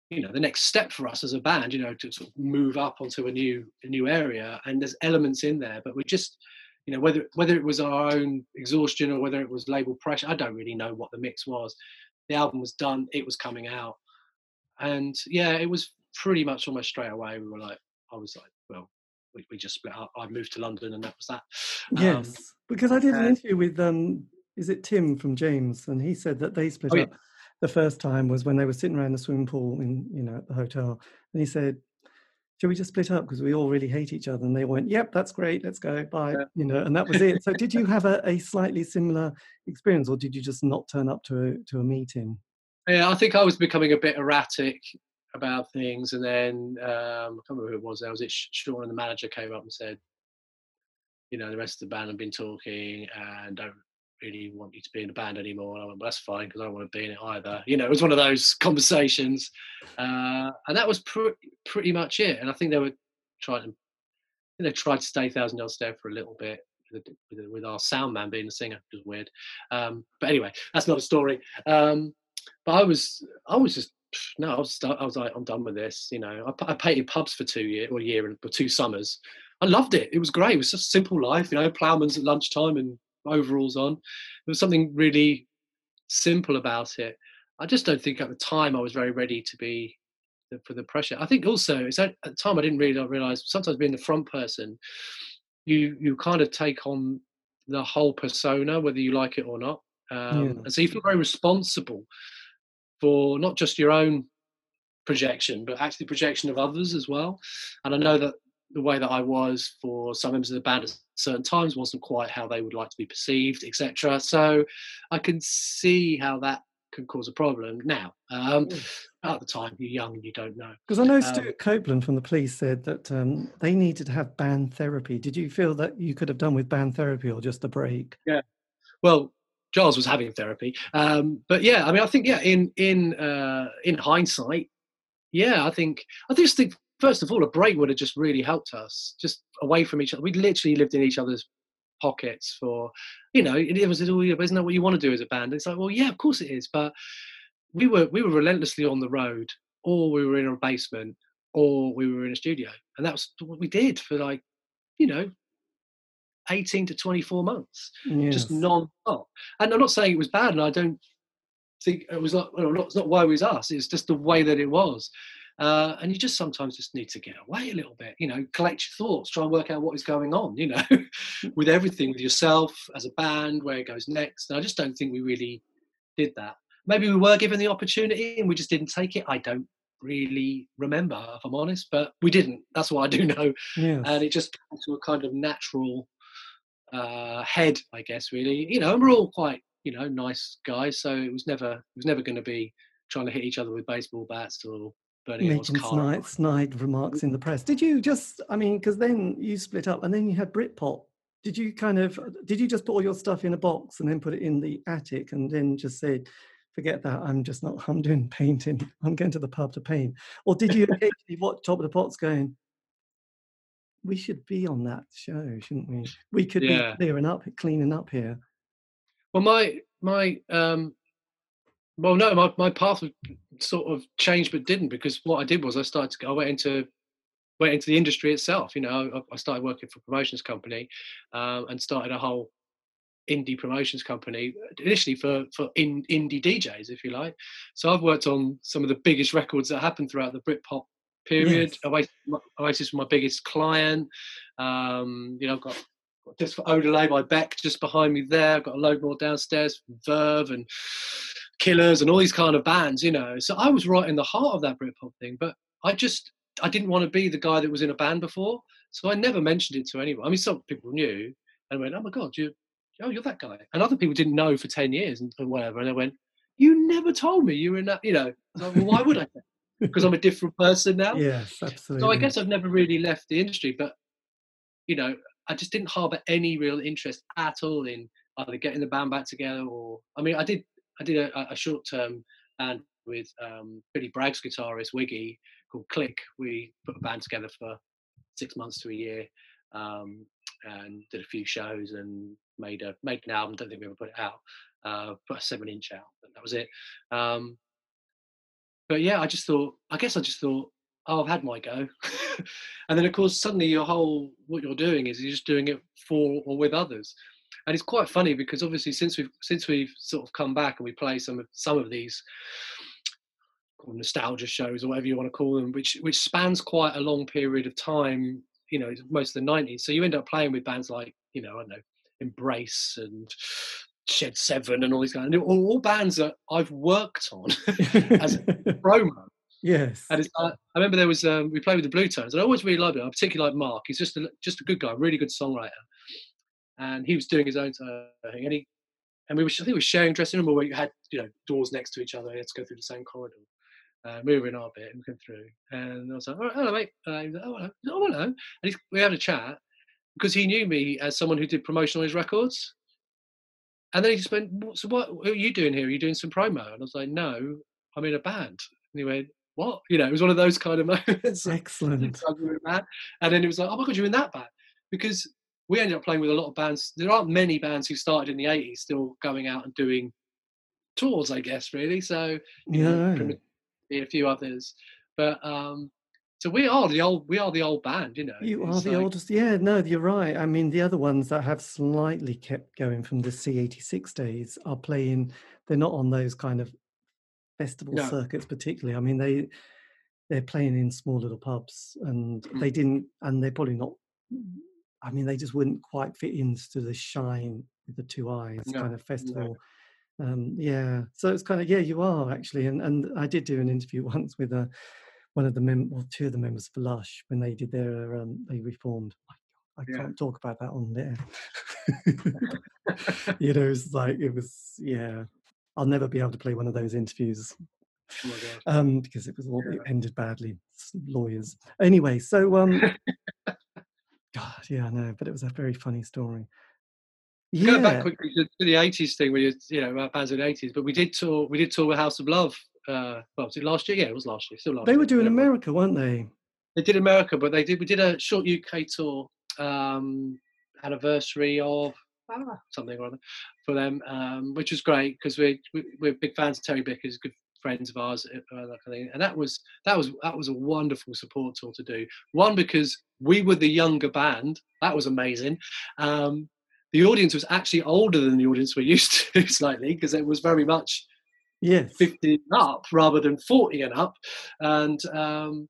you know, the next step for us as a band, you know, to sort of move up onto a new a new area. And there's elements in there, but we just... You know, whether whether it was our own exhaustion or whether it was label pressure, I don't really know what the mix was. The album was done, it was coming out. And yeah, it was pretty much almost straight away. We were like, I was like, well, we, we just split up. I moved to London and that was that. Yes, um, because I did an interview with, um, is it Tim from James? And he said that they split oh, yeah. up the first time was when they were sitting around the swimming pool in, you know, at the hotel. And he said, should we just split up because we all really hate each other? And they went, yep, that's great, let's go, bye, yeah. you know, and that was it. So did you have a, a slightly similar experience, or did you just not turn up to a, to a meeting? Yeah, I think I was becoming a bit erratic about things, and then, um, I can't remember who it was, now, was it Sean and the manager came up and said, you know, the rest of the band have been talking and don't, really wanting to be in a band anymore. And I went, well, that's fine, because I don't want to be in it either. You know, it was one of those conversations. Uh, and that was pr- pretty much it. And I think they were trying to, I think they tried to stay Thousand Yard Stare for a little bit, with, with, with our sound man being the singer, which was weird. Um, but anyway, that's not a story. Um, but I was, I was just, no, I was, I was like, I'm done with this. You know, I, I painted pubs for two years, or a year, or two summers. I loved it. It was great. It was just simple life, you know, ploughman's at lunchtime and overalls on. There was something really simple about it. I just don't think at the time I was very ready to be the, for the pressure. I think also it's at, at the time I didn't really realise sometimes being the front person, you you kind of take on the whole persona, whether you like it or not. Um, yeah. And so you feel very responsible for not just your own projection, but actually the projection of others as well. And I know that the way that I was for some members of the band at certain times wasn't quite how they would like to be perceived, et cetera. So I can see how that can cause a problem now. Um, at the time, you're young and you don't know. Because I know um, Stuart Copeland from The Police said that um, they needed to have band therapy. Did you feel that you could have done with band therapy or just a break? Yeah. Well, Giles was having therapy. Um, but yeah, I mean, I think, yeah, in in uh, in hindsight, yeah, I think, I just think, first of all, a break would have just really helped us, just away from each other. We literally lived in each other's pockets for, you know, it was, oh, isn't that what you want to do as a band? And it's like, well, yeah, of course it is. But we were we were relentlessly on the road, or we were in a basement, or we were in a studio. And that was what we did for, like, you know, eighteen to twenty-four months, yes. Just non-stop. And I'm not saying it was bad, and I don't think it was like, well, it's not why it was us. It's just the way that it was. Uh, and you just sometimes just need to get away a little bit, you know, collect your thoughts, try and work out what is going on, you know, with everything, with yourself, as a band, where it goes next. And I just don't think we really did that. Maybe we were given the opportunity and we just didn't take it. I don't really remember, if I'm honest, but we didn't. That's what I do know. Yes. And it just came to a kind of natural uh, head, I guess, really. You know, and we're all quite, you know, nice guys. So it was never, it was never going to be trying to hit each other with baseball bats or making snide, snide remarks in the press. Did you just, I mean, because then you split up and then you had Britpop. Did you kind of, did you just put all your stuff in a box and then put it in the attic and then just say, forget that, I'm just not, I'm doing painting, I'm going to the pub to paint? Or did you occasionally watch Top of the Pots going, we should be on that show, shouldn't we? We could yeah. be clearing up, cleaning up here. Well, my, my, um, Well, no, my, my path sort of changed, but didn't, because what I did was I started to go, I went into, went into the industry itself. You know, I, I started working for a promotions company um, and started a whole indie promotions company initially for, for in, indie D Js, if you like. So I've worked on some of the biggest records that happened throughout the Britpop period. Yes. Oasis was my biggest client. Um, you know, I've got, got this for Odelay by Beck just behind me there. I've got a load more downstairs, Verve and Killers and all these kind of bands, you know. So I was right in the heart of that Britpop thing, but I just, I didn't want to be the guy that was in a band before, so I never mentioned it to anyone. I mean, some people knew and went, oh my God, you, oh, you're that guy. And other people didn't know for ten years and, and whatever, and they went, you never told me you were in that, you know. So, well, why would I? Because I'm a different person now. Yes, absolutely. So I guess I've never really left the industry, but, you know, I just didn't harbour any real interest at all in either getting the band back together or, I mean, I did I did a, a short-term band with um, Billy Bragg's guitarist, Wiggy, called Click. We put a band together for six months to a year um, and did a few shows and made a made an album. Don't think we ever put it out. Uh, put a seven-inch out, but that was it. Um, but, yeah, I just thought, I guess I just thought, oh, I've had my go. And then, of course, suddenly your whole, what you're doing is you're just doing it for or with others. And it's quite funny because obviously since we've since we've sort of come back and we play some of some of these nostalgia shows or whatever you want to call them, which which spans quite a long period of time, you know, most of the nineties. So you end up playing with bands like, you know, I don't know, Embrace and Shed Seven and all these guys. And all, all bands that I've worked on as a promo. Yes. And it's like, I remember there was um, we played with the Blue Tones, and I always really loved it. I particularly like Mark. He's just a, just a good guy, really good songwriter. And he was doing his own thing, and he, and we were, I think we were sharing dressing room where you had, you know, doors next to each other. You had to go through the same corridor. Uh, we were in our bit and we came through, and I was like, oh, "Hello, mate." Uh, he was like, "Oh, hello, oh, hello." And he's, we had a chat because he knew me as someone who did promotion on his records, And then he just went, so what, what are you doing here? Are you doing some promo? And I was like, no, I'm in a band. And he went, what? You know, it was one of those kind of moments. Excellent. And then it was like, oh my God, you're in that band. Because we ended up playing with a lot of bands. There aren't many bands who started in the eighties still going out and doing tours, I guess, really. So, you yeah. know, a few others. But, um, so we are the old, we are the old band, you know. You are so. the oldest. Yeah, no, you're right. I mean, the other ones that have slightly kept going from the C eighty-six days are playing, they're not on those kind of festival no. circuits particularly. I mean, they, they're playing in small little pubs and mm. they didn't, and they're probably not, I mean, they just wouldn't quite fit into the shine with the two eyes no. kind of festival. No. Um, yeah. So it's kind of, yeah, you are actually. And, and I did do an interview once with a, one of the mem or two of the members of Lush when they did their um, they reformed. I yeah. can't talk about that on there. You know, it's like it was yeah. I'll never be able to play one of those interviews. Oh my God. Um, because it was all yeah. it ended badly. Lawyers. Anyway, so um God, yeah, I know, but it was a very funny story. Yeah. Go back quickly to the eighties thing where you you know, our bands in the eighties, but we did tour we did tour with House of Love. Uh, well, was it last year? Yeah, it was last year. Still last. They were doing year. America, weren't they? They did America, but they did. We did a short U K tour, um, anniversary of ah, something or other for them, um, which was great because we're we're big fans of Terry Bickers, good friends of ours, uh, that kind of thing. And that was that was that was a wonderful support tour to do. One because we were the younger band, that was amazing. Um, the audience was actually older than the audience we're used to slightly because it was very much. Yes. fifty and up rather than forty and up, and um,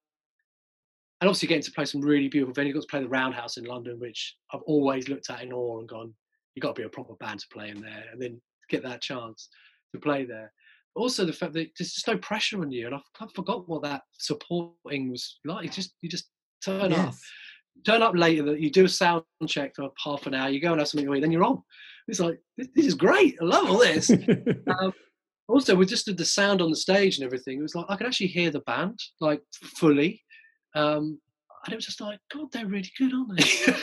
and obviously getting to play some really beautiful venues. Got to play the Roundhouse in London, which I've always looked at in awe and gone, you've got to be a proper band to play in there, and then get that chance to play there. Also, the fact that there's just no pressure on you, and I've forgotten what that supporting was like. It's just you just turn yes. up, turn up later. You do a sound check for half an hour. You go and have something to eat, then you're on. It's like this, this is great. I love all this. um, Also, we just did the sound on the stage and everything. It was like, I could actually hear the band, like, fully. Um, and it was just like, God, they're really good, aren't they?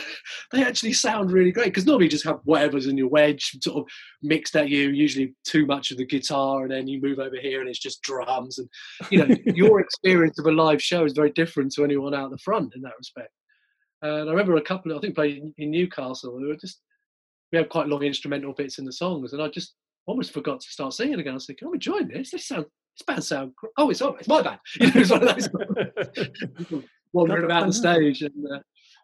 They actually sound really great. Because normally you just have whatever's in your wedge sort of mixed at you, usually too much of the guitar, and then you move over here and it's just drums. And, you know, your experience of a live show is very different to anyone out the front in that respect. And I remember a couple, of, I think, played in Newcastle. We were just, we had quite long instrumental bits in the songs. And I just... almost forgot to start singing again. I was thinking, I'm enjoying this. This sound, this band sound. Oh, it's all, it's my band. You know, it's one of those wandering about the stage. And uh,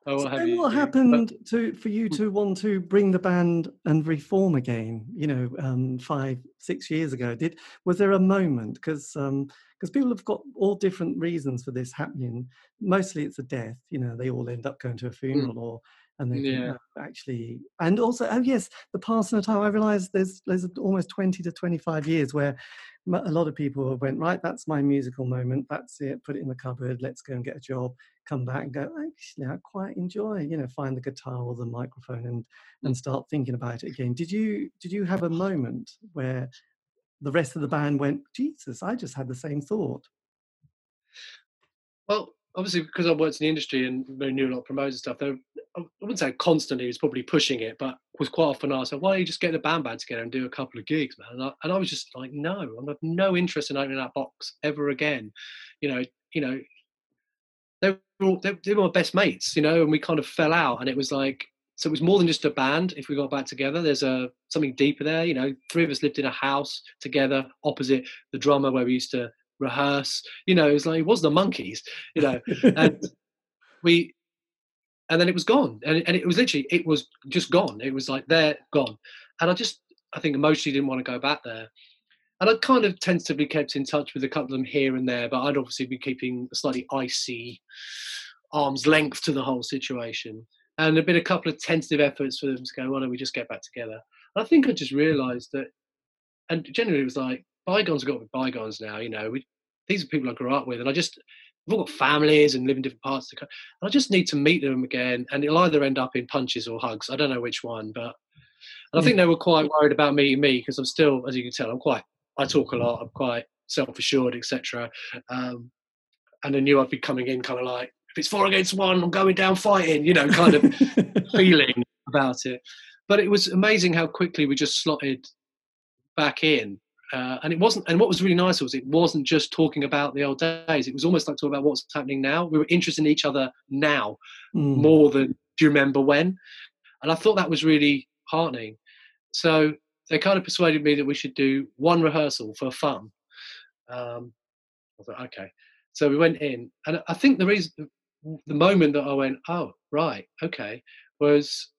oh, what, so have you, what happened but, to for you to want to bring the band and reform again? You know, um, five, six years ago. Did was there a moment? Because um, because people have got all different reasons for this happening. Mostly, it's a death. You know, they all end up going to a funeral mm. or. And then yeah. actually, and also, oh yes, the passing of time. I realised there's there's almost twenty to twenty-five years where a lot of people went right. That's my musical moment. That's it. Put it in the cupboard. Let's go and get a job. Come back and go. Actually, I quite enjoy. You know, find the guitar or the microphone and and start thinking about it again. Did you did you have a moment where the rest of the band went? Jesus, I just had the same thought. Well. Obviously, because I worked in the industry and knew a lot of promoters and stuff, though I wouldn't say constantly was probably pushing it, but was quite often asked, why don't you just get the band back together and do a couple of gigs, man? And I, and I was just like, no, I have no interest in opening that box ever again. You know, you know, they were, all, they, they were my best mates, you know, and we kind of fell out. And it was like, so it was more than just a band. If we got back together, there's a something deeper there. You know, three of us lived in a house together opposite the drummer where we used to rehearse, you know, it was like it was the Monkeys, you know, and we, and then it was gone, and and it was literally it was just gone. It was like they're gone, and I just I think emotionally didn't want to go back there, and I kind of tentatively kept in touch with a couple of them here and there, but I'd obviously be keeping a slightly icy arm's length to the whole situation, and there'd been a couple of tentative efforts for them to go, why don't we just get back together? And I think I just realised that, and generally it was like. Bygones have got to be bygones now, you know. We, these are people I grew up with, and I just, we've all got families and live in different parts of the country. And I just need to meet them again, and it'll either end up in punches or hugs. I don't know which one, but and I think they were quite worried about meeting me because I'm still, as you can tell, I'm quite, I talk a lot, I'm quite self-assured, et cetera. Um, and I knew I'd be coming in kind of like, if it's four against one, I'm going down fighting, you know, kind of feeling about it. But it was amazing how quickly we just slotted back in. Uh, and it wasn't, and what was really nice was it wasn't just talking about the old days. It was almost like talking about what's happening now. We were interested in each other now mm. more than do you remember when? And I thought that was really heartening. So they kind of persuaded me that we should do one rehearsal for fun. Um, I was like, okay. So we went in, and I think the reason, the moment that I went, oh, right, okay, was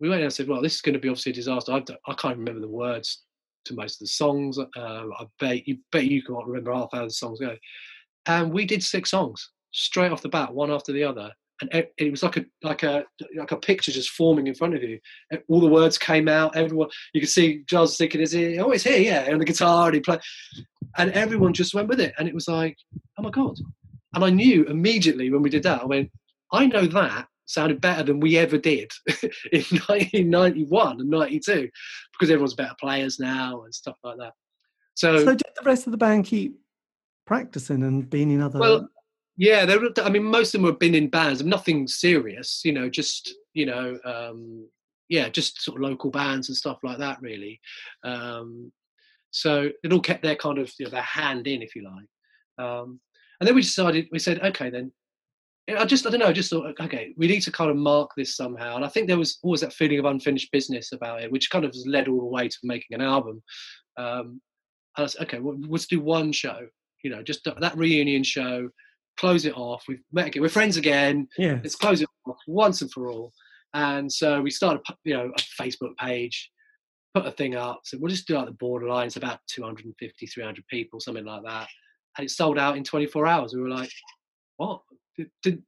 we went in and said, well, this is going to be obviously a disaster. I've done, I can't remember the words to most of the songs. Uh, I bet you bet you can't remember half how the songs go. And we did six songs straight off the bat, one after the other. And it, it was like a like a like a picture just forming in front of you. And all the words came out. Everyone, you could see Giles thinking, "Is it? Oh, it's here, yeah." And the guitar, and he played, and everyone just went with it. And it was like, "Oh my god!" And I knew immediately when we did that. I went, "I know that sounded better than we ever did in nineteen ninety-one and ninety-two because everyone's better players now and stuff like that." So, so did the rest of the band keep practicing and being in other? Well, yeah, they were, I mean, most of them have been in bands, nothing serious, you know, just, you know, um, yeah, just sort of local bands and stuff like that, really. Um, so it all kept their kind of, you know, their hand in, if you like. Um, and then we decided, we said, okay, then, I just, I don't know, I just thought, okay, we need to kind of mark this somehow. And I think there was always that feeling of unfinished business about it, which kind of led all the way to making an album. Um, and I said, okay, well, let's do one show, you know, just that reunion show. Close it off. We've met again. We're friends again. Yeah. Let's close it off once and for all. And so we started, you know, a Facebook page, put a thing up. So we'll just do like the borderline. It's about two hundred fifty, three hundred people, something like that. And it sold out in twenty-four hours. We were like, what? Did, did,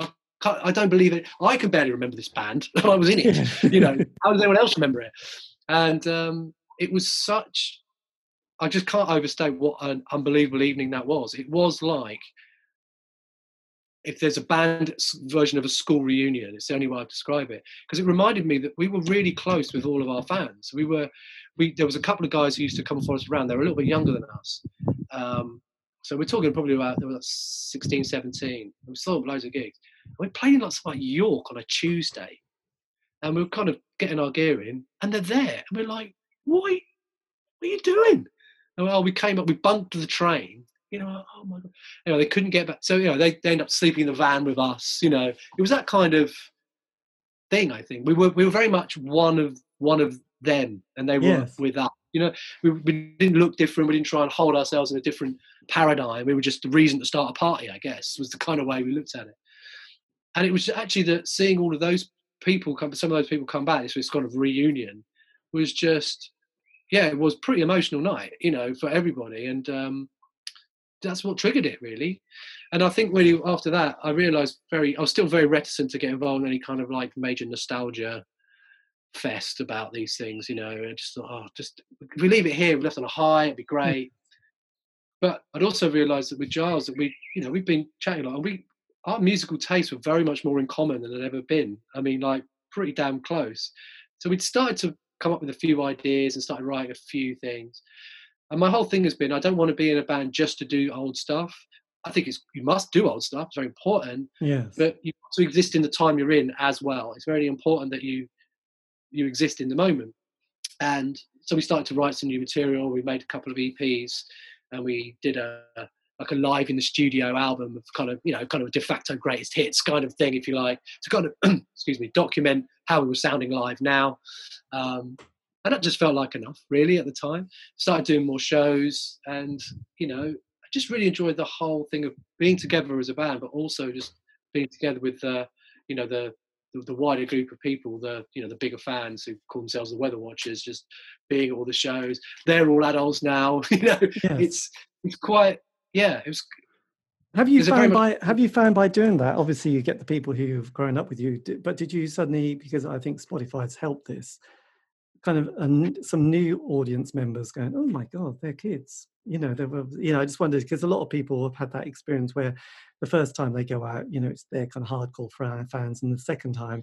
I, can't, I don't believe it. I can barely remember this band. I was in it. You know, how does anyone else remember it? And um, it was such, I just can't overstate what an unbelievable evening that was. It was like, if there's a band version of a school reunion, it's the only way I describe it. Because it reminded me that we were really close with all of our fans. We were, we there was a couple of guys who used to come for us around. They were a little bit younger than us. Um, so we're talking probably about, they were like sixteen, seventeen. We sold loads of gigs. We played in like something like York on a Tuesday. And we were kind of getting our gear in. And they're there. And we're like, what are you, what are you doing? And well, we came up, we bunked the train. You know, oh my God. Anyway, they couldn't get back. So, you know, they, they ended up sleeping in the van with us, you know. It was that kind of thing, I think. We were we were very much one of one of them, and they yes. were with us. You know, we, we didn't look different. We didn't try and hold ourselves in a different paradigm. We were just the reason to start a party, I guess, was the kind of way we looked at it. And it was actually that seeing all of those people, come, some of those people come back, this kind of reunion, was just, yeah, it was a pretty emotional night, you know, for everybody. And, um, that's what triggered it, really. And I think really after that, I realised very, I was still very reticent to get involved in any kind of like major nostalgia fest about these things, you know. I just thought, oh, just, if we leave it here, we're left on a high, it'd be great. But I'd also realised that with Giles that we, you know, we've been chatting a lot, and we, our musical tastes were very much more in common than they'd ever been. I mean, like pretty damn close. So we'd started to come up with a few ideas and started writing a few things. And my whole thing has been, I don't want to be in a band just to do old stuff. I think it's you must do old stuff. It's very important. Yes. But you have to exist in the time you're in as well. It's very important that you you exist in the moment. And so we started to write some new material. We made a couple of E Ps, and we did a like a live in the studio album of kind of, you know, kind of a de facto greatest hits kind of thing, if you like, to kind of excuse me, document how we were sounding live now. Um, And that just felt like enough, really, at the time. Started doing more shows, and, you know, I just really enjoyed the whole thing of being together as a band, but also just being together with, uh, you know, the, the the wider group of people, the, you know, the bigger fans who call themselves the Weather Watchers, just being at all the shows. They're all adults now, you know. Yes. It's it's quite, yeah. It was. Have you found by much- have you found by doing that? Obviously, you get the people who have grown up with you, but did you suddenly, because I think Spotify's helped this, kind of a, some new audience members going, oh my God, they're kids. You know, they were, you know, I just wondered, because a lot of people have had that experience where the first time they go out, you know, it's their kind of hardcore fans. And the second time,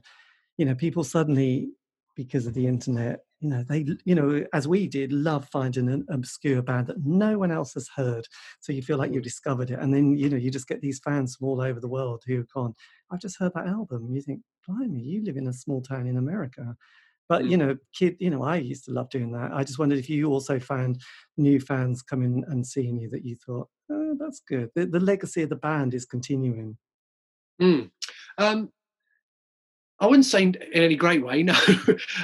you know, people suddenly, because of the internet, you know, they, you know, as we did, love finding an obscure band that no one else has heard. So you feel like you've discovered it. And then, you know, you just get these fans from all over the world who have gone, I've just heard that album. You think, blimey, you live in a small town in America. But, you know, kid, you know, I used to love doing that. I just wondered if you also found new fans coming and seeing you that you thought, oh, that's good. The, the legacy of the band is continuing. Mm. Um, I wouldn't say in any great way, no.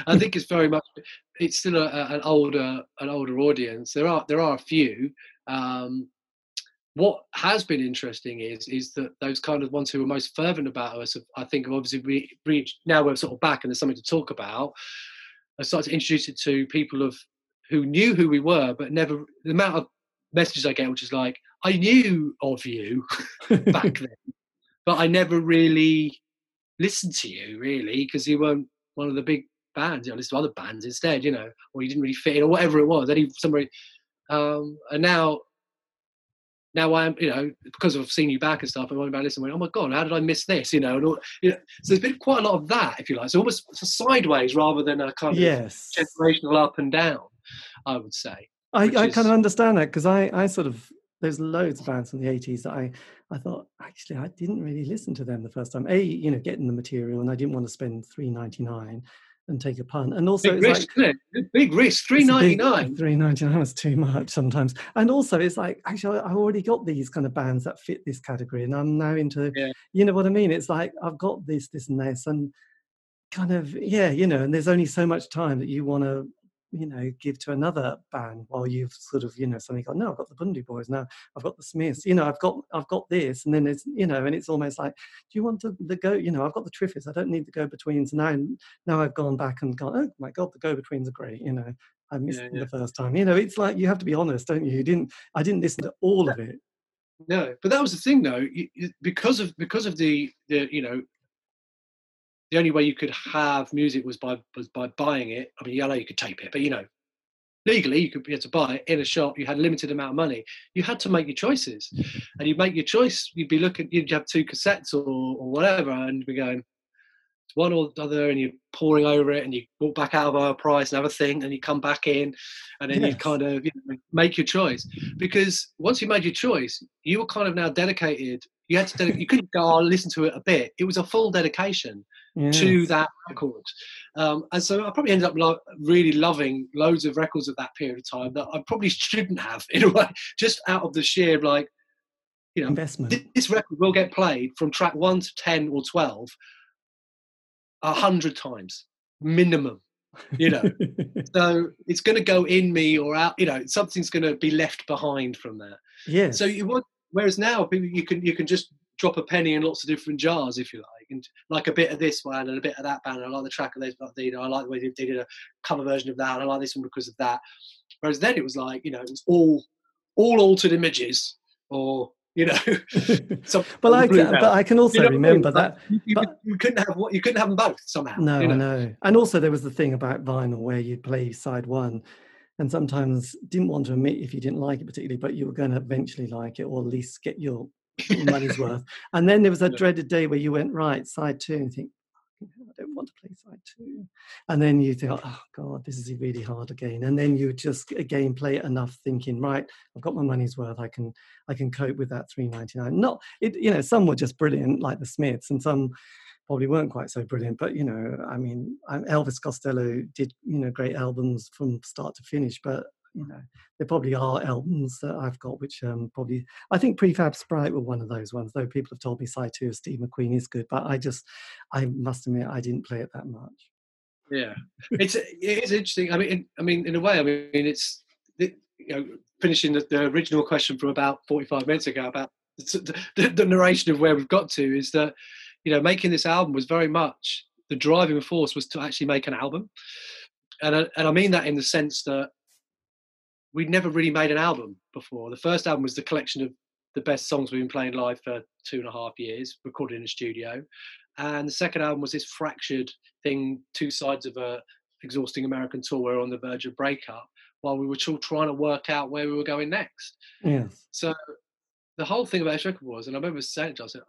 I think it's very much, it's still a, a, an older an older audience. There are there are a few. Um, what has been interesting is is that those kind of ones who were most fervent about us, have, I think, have obviously re- reached, now we're sort of back and there's something to talk about. I started to introduce it to people of who knew who we were, but never, the amount of messages I get, which is like, I knew of you back then, but I never really listened to you, really, because you weren't one of the big bands. You know, I listened to other bands instead, you know, or you didn't really fit in, or whatever it was. Any somebody, um, and now... Now I'm, you know, because I've seen you back and stuff, I'm wondering about this and went, oh my God, how did I miss this? You know, and all, you know, so there's been quite a lot of that, if you like. So almost sideways rather than a kind of yes. generational up and down, I would say. I, I is... kind of understand that because I, I sort of, there's loads of bands from the eighties that I, I thought, actually, I didn't really listen to them the first time. A, you know, getting the material, and I didn't want to spend three ninety-nine and take a punt, and also big it's risk, like, isn't it? Big risk, three ninety-nine. three ninety-nine was too much sometimes, and also it's like actually I already got these kind of bands that fit this category, and I'm now into yeah. you know what I mean. It's like I've got this, this, and this, and kind of yeah, you know. And there's only so much time that you want to you know give to another band while you've sort of you know suddenly got no, I've got the Bundy Boys now, I've got the Smiths, you know, I've got I've got this, and then it's you know, and it's almost like, do you want to the go? You know, I've got the Triffids, I don't need the go-betweens now. Now I've gone back and gone, oh my God, the go-betweens are great. You know, I missed yeah, yeah. them the first time. You know, it's like you have to be honest, don't you? You didn't, I didn't listen to all of it. No, but that was the thing though, because of because of the the you know. The only way you could have music was by was by buying it. I mean, yeah, you could tape it, but you know, legally you could be able to buy it in a shop. You had a limited amount of money. You had to make your choices, and you make your choice. You'd be looking. You'd have two cassettes or, or whatever, and you'd be going it's one or the other, and you're poring over it, and you walk back out of our price and have a thing, and you come back in, and then yes. you kind of you know, make your choice. Because once you made your choice, you were kind of now dedicated. You had to. Dedic- you couldn't go. Oh, I'll listen to it a bit. It was a full dedication. Yes. To that record, um, and so I probably ended up lo- really loving loads of records of that period of time that I probably shouldn't have, in a way, just out of the sheer like, you know, investment. Th- this record will get played from track one to ten or twelve a hundred times minimum, you know. So it's going to go in me or out, you know, something's going to be left behind from that. Yeah. So you want, whereas now you can you can just drop a penny in lots of different jars, if you like, and like a bit of this one and a bit of that band. And I like the track of those, you know, I like the way they did a cover version of that. And I like this one because of that. Whereas then it was like, you know, it was all, all altered images, or you know. But I can, but I can also you know, remember that you, you, but, you couldn't have what you couldn't have them both somehow. No, you know? I know. And also there was the thing about vinyl where you'd play side one, and sometimes didn't want to admit if you didn't like it particularly, but you were going to eventually like it, or at least get your money's worth. And then there was that yeah. dreaded day where you went right side two and think, oh, I don't want to play side two, and then you think, oh God, this is really hard again, and then you just again play enough thinking, right, I've got my money's worth, I can I can cope with that three ninety-nine. Not it, you know, some were just brilliant like the Smiths, and some probably weren't quite so brilliant, but you know, I mean, Elvis Costello did, you know, great albums from start to finish, but you know, there probably are albums that I've got which um, probably, I think Prefab Sprite were one of those ones, though people have told me side two of Steve McQueen is good, but I just, I must admit, I didn't play it that much. Yeah, it's it is interesting. I mean, I mean, in a way, I mean, it's, it, you know, finishing the, the original question from about forty-five minutes ago about the, the, the narration of where we've got to, is that, you know, making this album was very much, the driving force was to actually make an album. And I, and I mean that in the sense that we'd never really made an album before. The first album was the collection of the best songs we've been playing live for two and a half years, recorded in a studio. And the second album was this fractured thing, two sides of a exhausting American tour. We were on the verge of breakup while we were still trying to work out where we were going next. Yes. So the whole thing about this record was, and I remember saying to myself,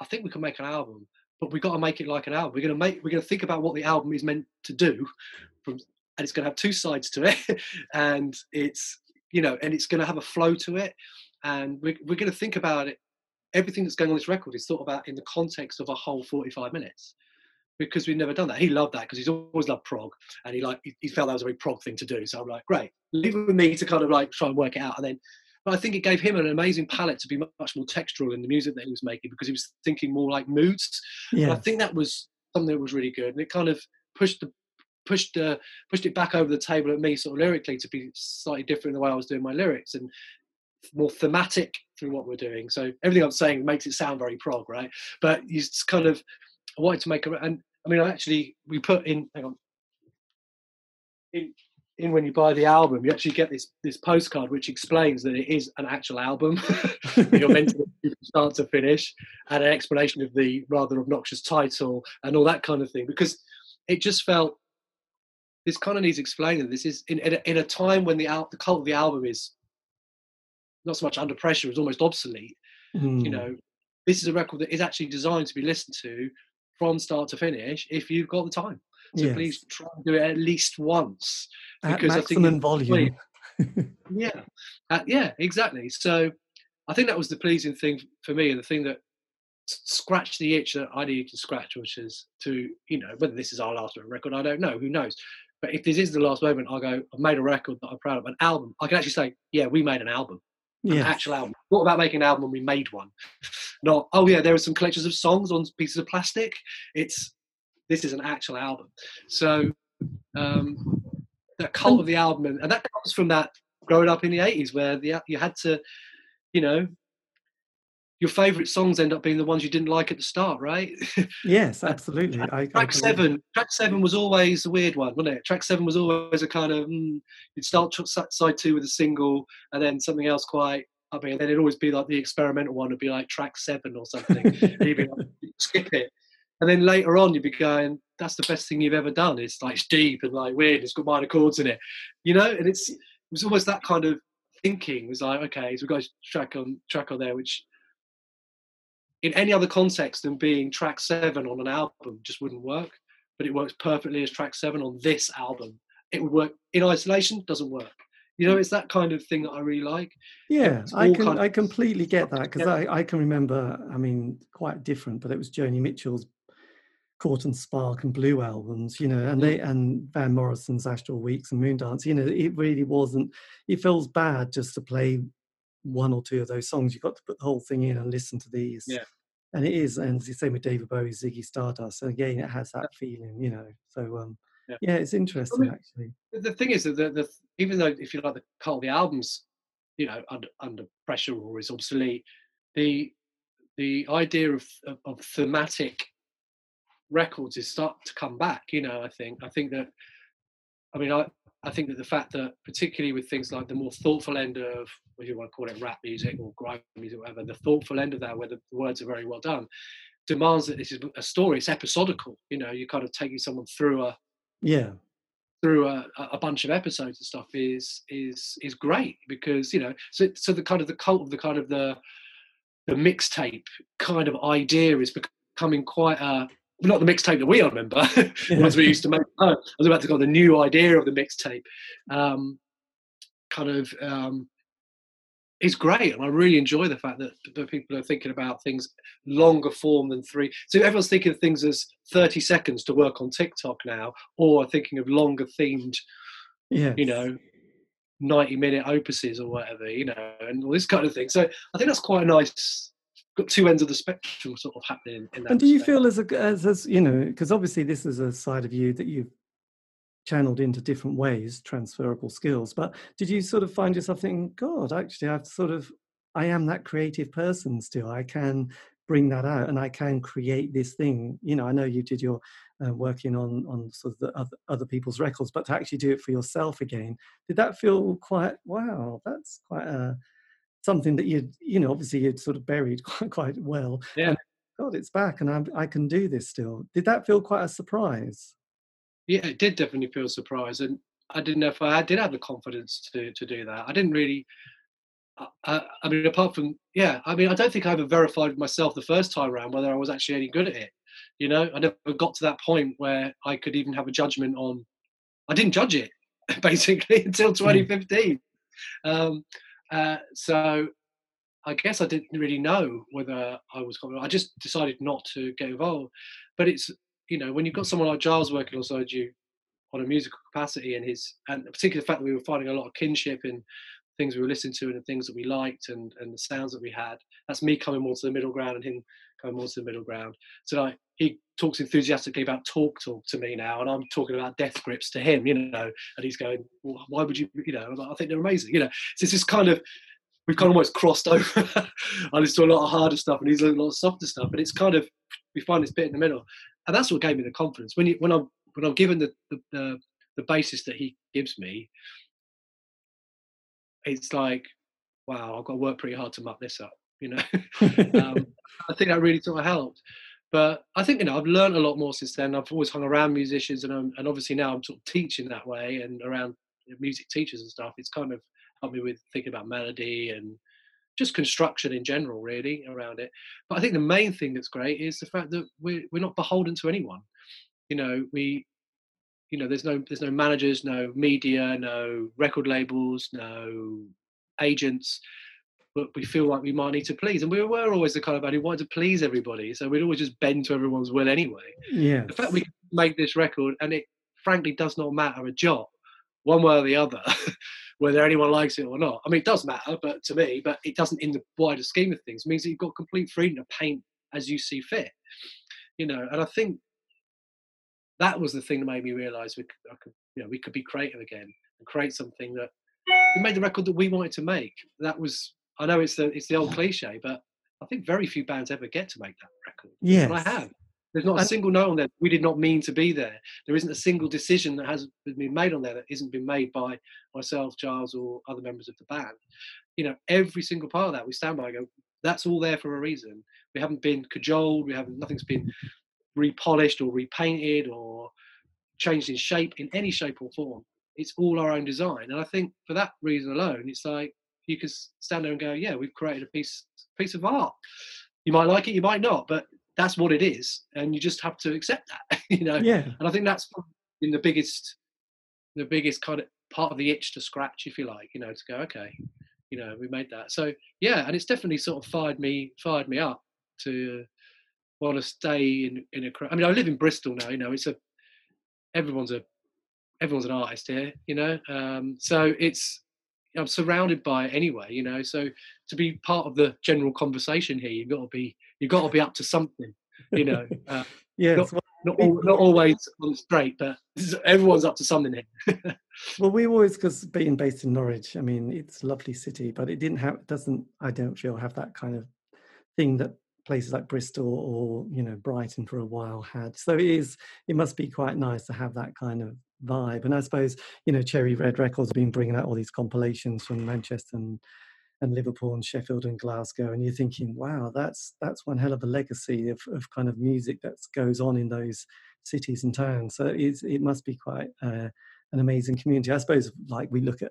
I think we can make an album, but we've got to make it like an album. We're going to make, we're going to think about what the album is meant to do from, and it's going to have two sides to it, and it's, you know, and it's going to have a flow to it, and we're, we're going to think about it. Everything that's going on this record is thought about in the context of a whole forty-five minutes, because we'd never done that. He loved that because he's always loved prog, and he like he felt that was a very prog thing to do. So I'm like, great, leave it with me to kind of like try and work it out. And then, but I think it gave him an amazing palette to be much more textural in the music that he was making, because he was thinking more like moods. Yeah. And I think that was something that was really good, and it kind of pushed the pushed uh, pushed it back over the table at me sort of lyrically to be slightly different in the way I was doing my lyrics, and more thematic through what we're doing. So everything I'm saying makes it sound very prog, right? But you just kind of I wanted to make a, and I mean, I actually, we put in, hang on, in, in when you buy the album, you actually get this this postcard which explains that it is an actual album. You're meant to start to finish, and an explanation of the rather obnoxious title and all that kind of thing, because it just felt this kind of needs explaining. This is in in a, in a time when the al- the cult of the album is not so much under pressure, it's almost obsolete. Mm. You know, this is a record that is actually designed to be listened to from start to finish if you've got the time. So yes. Please try and do it at least once. At maximum I think volume. yeah, uh, yeah, exactly. So I think that was the pleasing thing for me, and the thing that scratched the itch that I needed to scratch, which is to, you know, whether this is our last record, I don't know, who knows? But if this is the last moment, I'll go, I've made a record that I'm proud of, an album. I can actually say, yeah, we made an album. Yeah. An actual album. What about making an album when we made one? Not, oh yeah, there are some collections of songs on pieces of plastic. It's, this is an actual album. So um, the cult of the album, and that comes from that growing up in the eighties where the, you had to, you know, your favourite songs end up being the ones you didn't like at the start, right? Yes, absolutely. I, track I seven, track seven was always a weird one, wasn't it? Track seven was always a kind of mm, you'd start side two with a single, and then something else quite. I mean, then it'd always be like the experimental one would be like track seven or something. And you'd be like, skip it, and then later on you'd be going, "That's the best thing you've ever done." It's like it's deep and like weird. It's got minor chords in it, you know. And it's it was always that kind of thinking. It was like, okay, so we've got a track on track on there, which in any other context than being track seven on an album just wouldn't work, but it works perfectly as track seven on this album. It would work in isolation, doesn't work. You know, it's that kind of thing that I really like. Yeah, I can, I completely get that, because I, I can remember, I mean, quite different, but it was Joni Mitchell's Caught and Spark and Blue albums, you know, and they and Van Morrison's Astral Weeks and Moondance. You know, it really wasn't, it feels bad just to play one or two of those songs. You've got to put the whole thing in and listen to these. Yeah. And it is, and it's the same with David Bowie, Ziggy Stardust. And again, it has that feeling, you know. So um yeah, yeah it's interesting. I mean, actually, the thing is that the, the even though, if you like, the cult of the album's, you know, under, under pressure or is obsolete, the the idea of, of of thematic records is start to come back, you know. I think I think that I mean I I think that the fact that, particularly with things like the more thoughtful end of, if you want to call it rap music or grime music, or whatever, the thoughtful end of that, where the words are very well done, demands that this is a story. It's episodical, you know. You're kind of taking someone through a yeah through a, a bunch of episodes and stuff is is is great, because, you know, so so the kind of the cult of the kind of the the mixtape kind of idea is becoming quite a. Not the mixtape that we remember, the ones we used to make. Oh, I was about to go on the new idea of the mixtape. Um, kind of um, is great, and I really enjoy the fact that, that people are thinking about things longer form than three. So everyone's thinking of things as thirty seconds to work on TikTok now, or thinking of longer themed, yes. you know, ninety minute opuses or whatever, you know, and all this kind of thing. So I think that's quite a nice. Got two ends of the spectrum sort of happening in that. And do you feel as a as, as you know, because obviously this is a side of you that you've channeled into different ways, transferable skills, but did you sort of find yourself thinking, God, actually I've sort of I am that creative person still, I can bring that out and I can create this thing, you know? I know you did your uh, working on on sort of the other, other people's records, but to actually do it for yourself again, did that feel quite, wow, that's quite a something that you'd, you know, obviously you'd sort of buried quite, quite well. Yeah. And, God, it's back, and I'm, I can do this still. Did that feel quite a surprise? Yeah, it did definitely feel a surprise, and I didn't know if I, I did have the confidence to to do that. I didn't really. I, I mean, apart from yeah, I mean, I don't think I ever verified myself the first time around whether I was actually any good at it. You know, I never got to that point where I could even have a judgment on. I didn't judge it basically until twenty fifteen. um, Uh, so I guess I didn't really know whether I was confident. I just decided not to get involved. But it's you know, when you've got someone like Giles working alongside you on a musical capacity, and his, and particularly the fact that we were finding a lot of kinship in things we were listening to and the things that we liked and, and the sounds that we had, that's me coming more to the middle ground and him coming more to the middle ground. So like, he talks enthusiastically about Talk Talk to me now, and I'm talking about Death Grips to him, you know, and he's going, well, why would you, you know, like, I think they're amazing, you know. So it's just kind of, we've kind of almost crossed over. I listen to a lot of harder stuff and he's a lot of softer stuff, but it's kind of, we find this bit in the middle. And that's what gave me the confidence. When you, when I'm, when I'm given the, the, the, the basis that he gives me, it's like, wow, I've got to work pretty hard to muck this up, you know. um, I think that really sort of helped. But I think, you know, I've learned a lot more since then. I've always hung around musicians, and I'm, and obviously now I'm sort of teaching that way and around music teachers and stuff. It's kind of helped me with thinking about melody and just construction in general, really, around it. But I think the main thing that's great is the fact that we're, we're not beholden to anyone. You know, we, you know, there's no, there's no managers, no media, no record labels, no agents. But we feel like we might need to please. And we were always the kind of band who wanted to please everybody. So we'd always just bend to everyone's will anyway. Yeah. The fact we could make this record, and it frankly does not matter a jot, one way or the other, whether anyone likes it or not. I mean, it does matter, but to me, but it doesn't in the wider scheme of things. It means that you've got complete freedom to paint as you see fit. You know, and I think that was the thing that made me realise we could, I could, you know, we could be creative again and create something that we made the record that we wanted to make. That was, I know it's the it's the old cliche, but I think very few bands ever get to make that record. Yeah, and I have. There's not a single note on there that we did not mean to be there. There isn't a single decision that hasn't been made on there that isn't been made by myself, Giles, or other members of the band. You know, every single part of that we stand by and go, that's all there for a reason. We haven't been cajoled. We haven't. Nothing's been repolished or repainted or changed in shape in any shape or form. It's all our own design, and I think for that reason alone, it's like, you could stand there and go, yeah, we've created a piece piece of art. You might like it, you might not, but that's what it is, and you just have to accept that, you know. Yeah. And I think that's in the biggest, the biggest kind of part of the itch to scratch, if you like, you know, to go, okay, you know, we made that. So yeah, and it's definitely sort of fired me, fired me up to want to stay in in a. I mean, I live in Bristol now, you know. It's a everyone's a everyone's an artist here, you know. Um, so it's. I'm surrounded by it anyway, you know, so to be part of the general conversation here, you've got to be, you've got to be up to something, you know. Uh, yeah, not, not, all, not always on straight, but everyone's up to something here. Well, we always, because being based in Norwich, I mean, it's a lovely city, but it didn't have, doesn't, I don't feel, have that kind of thing that places like Bristol or, you know, Brighton for a while had. So it is, it must be quite nice to have that kind of vibe. And I suppose, you know, Cherry Red Records have been bringing out all these compilations from Manchester and, and Liverpool and Sheffield and Glasgow, and you're thinking, wow, that's that's one hell of a legacy of, of kind of music that goes on in those cities and towns. So it's, it must be quite uh, an amazing community. I suppose, like, we look at,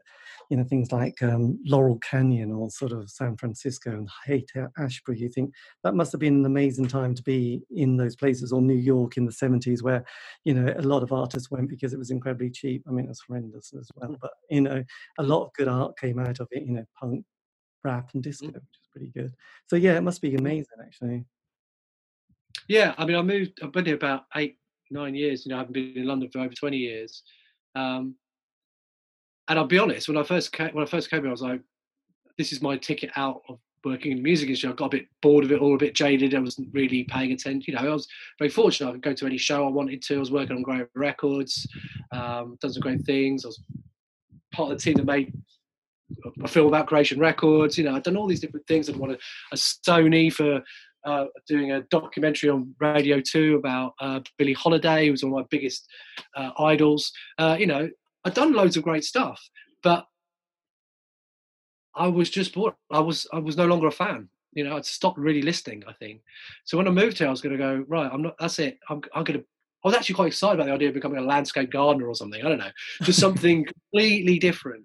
you know, things like um, Laurel Canyon or sort of San Francisco and Haight Ashbury, you think that must have been an amazing time to be in those places, or New York in the seventies, where, you know, a lot of artists went because it was incredibly cheap. I mean, it was horrendous as well, but, you know, a lot of good art came out of it, you know, punk, rap and disco, which is pretty good. So yeah, it must be amazing, actually. Yeah, I mean, I moved, I've been here about eight, nine years, you know, I haven't been in London for over twenty years. Um, and I'll be honest, when I first came, when I first came here, I was like, this is my ticket out of working in the music industry. I got a bit bored of it all, a bit jaded. I wasn't really paying attention. You know, I was very fortunate. I could go to any show I wanted to. I was working on great records, um, done some great things. I was part of the team that made a film about Creation Records. You know, I'd done all these different things. I'd won a, a Sony for uh, doing a documentary on Radio two about uh, Billie Holiday, who was one of my biggest uh, idols. Uh, you know, I'd done loads of great stuff, but I was just bored. I was I was no longer a fan. You know, I'd stopped really listening, I think. So when I moved here, I was going to go, right, I'm not, that's it. I'm, I'm going to, I was actually quite excited about the idea of becoming a landscape gardener or something. I don't know, just something completely different.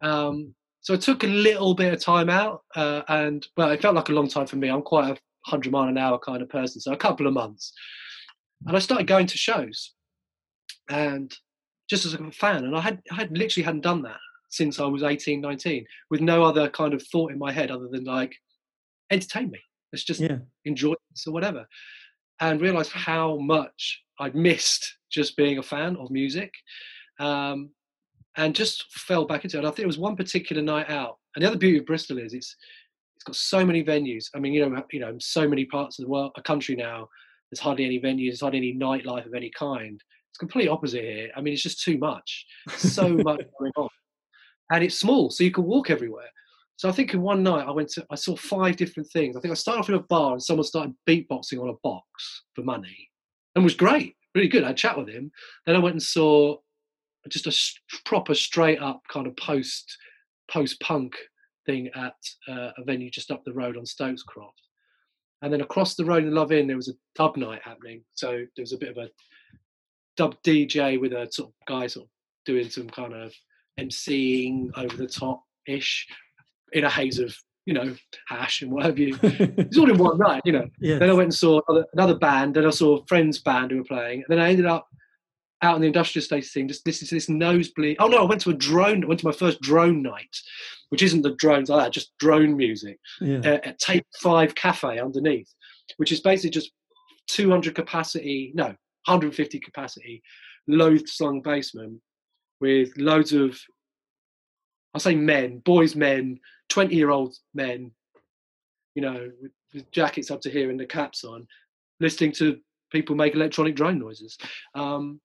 Um, so I took a little bit of time out, uh, and well, it felt like a long time for me. I'm quite a hundred mile an hour kind of person, so a couple of months. And I started going to shows, and just as a fan. And I had, I had literally hadn't done that since I was eighteen, nineteen, with no other kind of thought in my head other than like, entertain me. Let's just yeah. enjoy this or whatever. and realized how much I'd missed just being a fan of music, um, and just fell back into it. And I think it was one particular night out. And the other beauty of Bristol is it's it's got so many venues. I mean, you know, you know, so many parts of the world, a country now, there's hardly any venues, there's hardly any nightlife of any kind. It's complete opposite here. I mean, it's just too much, so much going on, and it's small, so you can walk everywhere. So I think in one night I went to, I saw five different things. I think I started off in a bar and someone started beatboxing on a box for money, and it was great, really good. I chat with him. Then I went and saw just a sh- proper straight up kind of post post punk thing at uh, a venue just up the road on Stokescroft. And then across the road in Love Inn, there was a dub night happening. So there was a bit of a dub D J with a sort of guy sort of doing some kind of emceeing over the top ish in a haze of, you know, hash and what have you. It's all in one night, you know. Yes. Then I went and saw another, another band, then I saw a friend's band who were playing. And then I ended up out in the industrial estate thing, just listening to this nosebleed. Oh no, I went to a drone, I went to my first drone night, which isn't the drones like that, just drone music, yeah. uh, at Tape Five Cafe underneath, which is basically just two hundred capacity, no, one hundred fifty capacity, low-slung basement with loads of, I'll say men, boys, men, twenty-year-old men, you know, with, with jackets up to here and the caps on, listening to people make electronic drone noises. Um,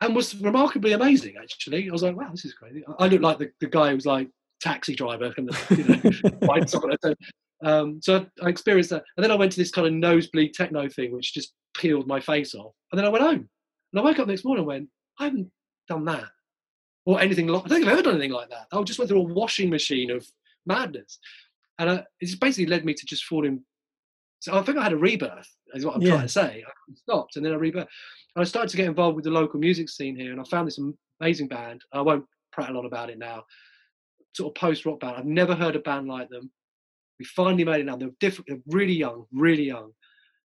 and was remarkably amazing, actually. I was like, wow, this is crazy. I, I looked like the, the guy who was like, taxi driver, and the, you know, um, so I experienced that. And then I went to this kind of nosebleed techno thing, which just peeled my face off. And then I went home. And I woke up the next morning and went, I haven't done that. Or anything like, I don't think I've ever done anything like that. I just went through a washing machine of madness. And I, it's basically led me to just fall in. So I think I had a rebirth, is what I'm yeah. trying to say. I stopped and then I rebirth. And I started to get involved with the local music scene here. And I found this amazing band. I won't prattle on about it now. Sort of post-rock band. I've never heard a band like them. We finally made it now. They're different. They're really young, really young.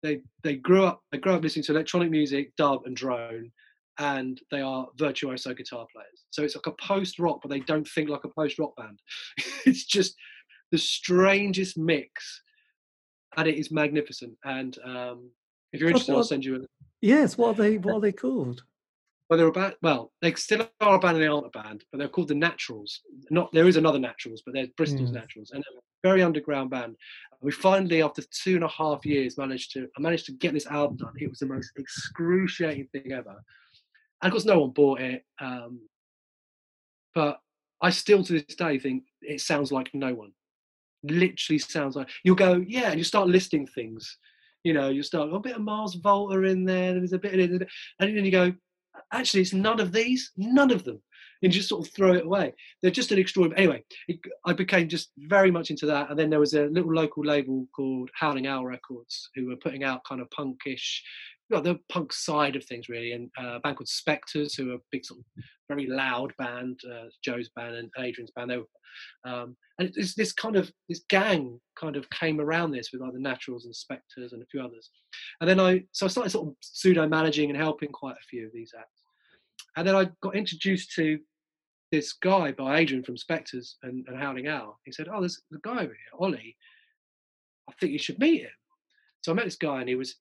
They they grew up. They grew up listening to electronic music, dub, and drone, and they are virtuoso guitar players. So it's like a post-rock, but they don't think like a post-rock band. It's just the strangest mix, and it is magnificent. And um, if you're interested, what, I'll send you. A... Yes. What are they? What are they called? Well, they're about, well, they still are a band and they aren't a band, but they're called the Naturals. Not there is another Naturals, but there's Bristol's mm. Naturals, and they're a very underground band. We finally, after two and a half years, managed to I managed to get this album done. It was the most excruciating thing ever, and of course, no one bought it. Um, but I still, to this day, think it sounds like no one. Literally sounds like you'll go, yeah, and you start listing things. You know, you start oh, a bit of Mars Volta in there. There's a bit, of, and then you go, actually, it's none of these, none of them, and just sort of throw it away. They're just an extraordinary. Anyway, it, I became just very much into that, and then there was a little local label called Howling Owl Records, who were putting out kind of punkish, you know, the punk side of things really, and uh, a band called Spectres, who are a big, sort of very loud band, uh, Joe's band and Adrian's band. They were, um, and it's this kind of this gang kind of came around this with like the Naturals and Spectres and a few others, and then I so I started sort of pseudo managing and helping quite a few of these acts. And then I got introduced to this guy by Adrian from Spectres and, and Howling Owl. He said, oh, there's a guy over here, Ollie. I think you should meet him. So I met this guy and he was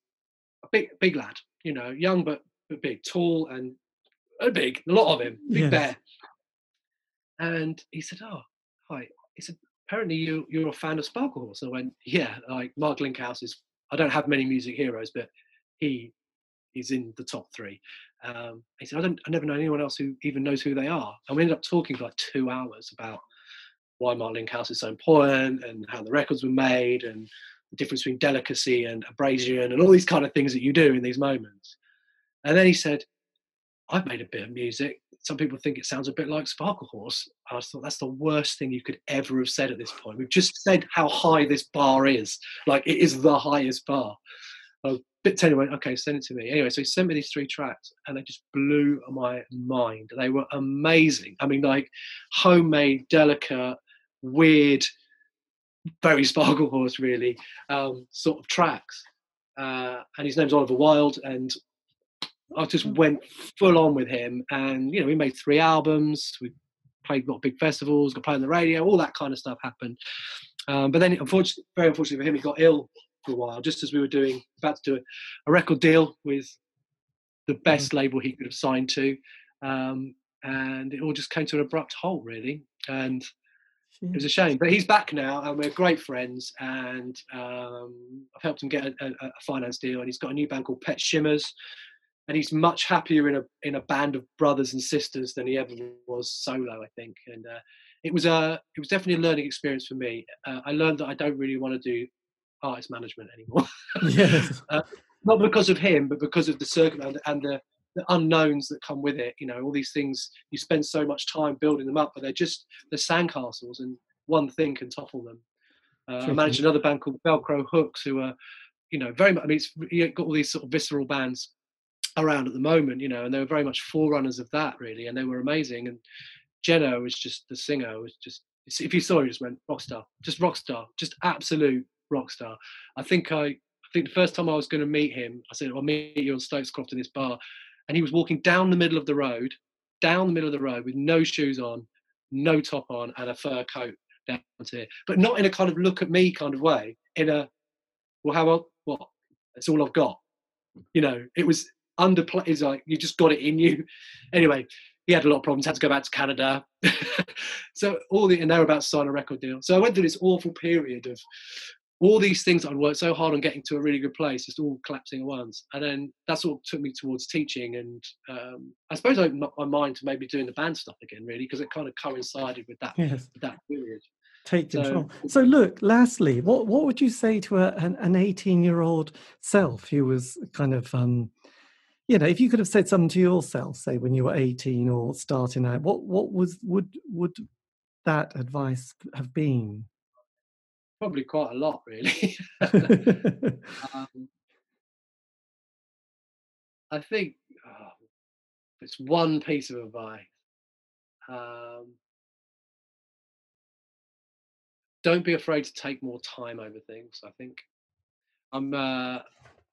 a big big lad, you know, young but, but big, tall and uh, big, a lot of him, big yes. bear. And he said, oh, hi. He said, apparently you, you're a fan of Sparkle Horse. And I went, yeah, like Mark Linkhouse is, I don't have many music heroes, but he is in the top three. Um, he said, I don't, I never know anyone else who even knows who they are. And we ended up talking for like two hours about why Mark Linkhouse is so important and how the records were made and the difference between delicacy and abrasion and all these kind of things that you do in these moments. And then he said, I've made a bit of music. Some people think it sounds a bit like Sparkle Horse. I thought that's the worst thing you could ever have said at this point. We've just said how high this bar is. Like it is the highest bar. I bit tell anyway, okay, send it to me. Anyway, so he sent me these three tracks and they just blew my mind. They were amazing. I mean, like homemade, delicate, weird, very Sparkle Horse really, um, sort of tracks. Uh, and his name's Oliver Wilde, and I just went full on with him. And, you know, we made three albums, we played a lot of big festivals, got played on the radio, all that kind of stuff happened. Um, but then unfortunately, very unfortunately for him, he got ill for a while, just as we were doing, about to do a, a record deal with the best mm-hmm. label he could have signed to. Um, and it all just came to an abrupt halt, really. And it was a shame, but he's back now and we're great friends, and um, I've helped him get a, a, a finance deal, and he's got a new band called Pet Shimmers, and he's much happier in a in a band of brothers and sisters than he ever was solo, I think. And uh, it was a it was definitely a learning experience for me. Uh, I learned that I don't really want to do artist management anymore. Yes. uh, not because of him, but because of the circumstance and the, the unknowns that come with it. You know, all these things, you spend so much time building them up, but they're just the sandcastles, and one thing can topple them. Uh, I managed another band called Velcro Hooks, who are, you know, very much, I mean, it's you've got all these sort of visceral bands around at the moment, you know, and they were very much forerunners of that, really, and they were amazing. And Jenna was just, the singer was just, if you saw her, you just went, rock star, just rock star, just absolute rock star. I think I, I think the first time I was going to meet him, I said, I'll meet you on Stokescroft in this bar. And he was walking down the middle of the road, down the middle of the road with no shoes on, no top on, and a fur coat down to here. But not in a kind of look at me kind of way, in a, well, how old, what? That's all I've got. You know, it was underplay, it's like, you just got it in you. Anyway, he had a lot of problems, had to go back to Canada. So all the, and they were about to sign a record deal. So I went through this awful period of all these things I'd worked so hard on getting to a really good place, just all collapsing at once. And then that's what took me towards teaching. And um, I suppose I opened up my mind to maybe doing the band stuff again, really, because it kind of coincided with that, yes. with that period. Take control. So, so look, lastly, what, what would you say to a, an, an eighteen-year-old self who was kind of, um, you know, if you could have said something to yourself, say, when you were eighteen or starting out, what, what was would would that advice have been? Probably quite a lot, really. um, I think oh, it's one piece of advice. Um, don't be afraid to take more time over things. I think I'm. Uh,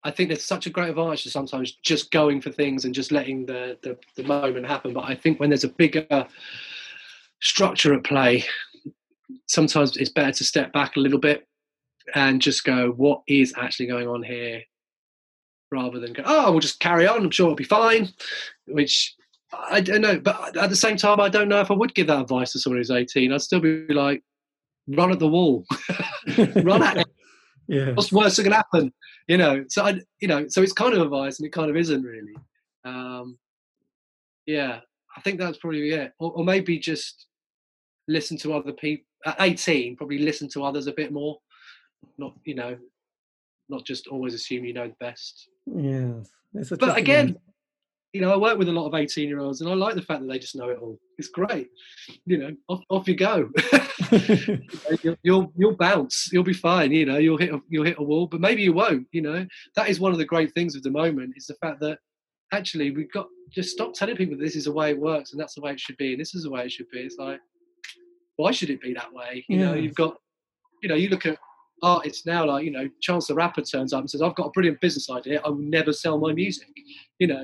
I think there's such a great advantage to sometimes just going for things and just letting the the, the moment happen. But I think when there's a bigger structure at play, sometimes it's better to step back a little bit and just go, what is actually going on here, rather than go, oh, we'll just carry on, I'm sure it'll be fine, which I don't know. But at the same time, I don't know if I would give that advice to someone who's eighteen. I'd still be like, run at the wall. Run at it. Yeah. What's worse that can happen? You know, so I, you know, so it's kind of advice and it kind of isn't really. Um, yeah, I think that's probably it. Or, or maybe just listen to other people. At eighteen, probably listen to others a bit more, not you know, not just always assume you know the best. Yeah, it's a but again, one. You know, I work with a lot of eighteen-year-olds, and I like the fact that they just know it all. It's great, you know. Off, off you go. you know, you'll, you'll you'll bounce. You'll be fine. You know, you'll hit a, you'll hit a wall, but maybe you won't. You know, that is one of the great things of the moment is the fact that actually we've got just stop telling people this is the way it works and that's the way it should be and this is the way it should be. It's like, why should it be that way? You yeah. know, you've got, you know, you look at artists now, like, you know, Chance the Rapper turns up and says, I've got a brilliant business idea. I will never sell my music. You know,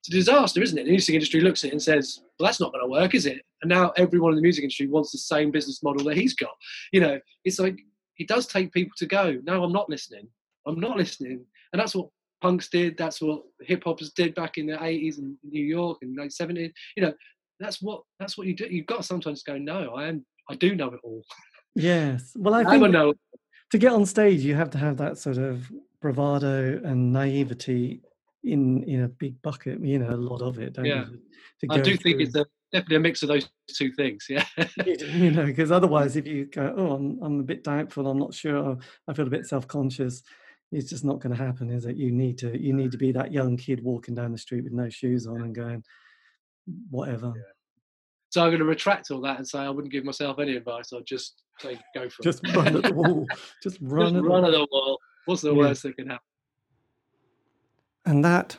it's a disaster, isn't it? The music industry looks at it and says, well, that's not going to work, is it? And now everyone in the music industry wants the same business model that he's got. You know, it's like, it does take people to go, no, I'm not listening. I'm not listening. And that's what punks did. That's what hip hoppers did back in the eighties in New York and late seventies. You know, That's what that's what you do. You've got to sometimes go, no, I am I do know it all. Yes. Well, I think I know. To get on stage you have to have that sort of bravado and naivety in in a big bucket, you know, a lot of it, don't yeah. you? To go I do through. think it's a, definitely a mix of those two things, yeah. You know, because otherwise if you go, oh, I'm I'm a bit doubtful, I'm not sure, I feel a bit self-conscious, it's just not gonna happen, is it? You need to you need to be that young kid walking down the street with no shoes on and going whatever. Yeah. So I'm going to retract all that and say I wouldn't give myself any advice. I'll just say go for just it. Just run at the wall. Just run, just at, run the at the wall. What's the yeah. worst that can happen? And that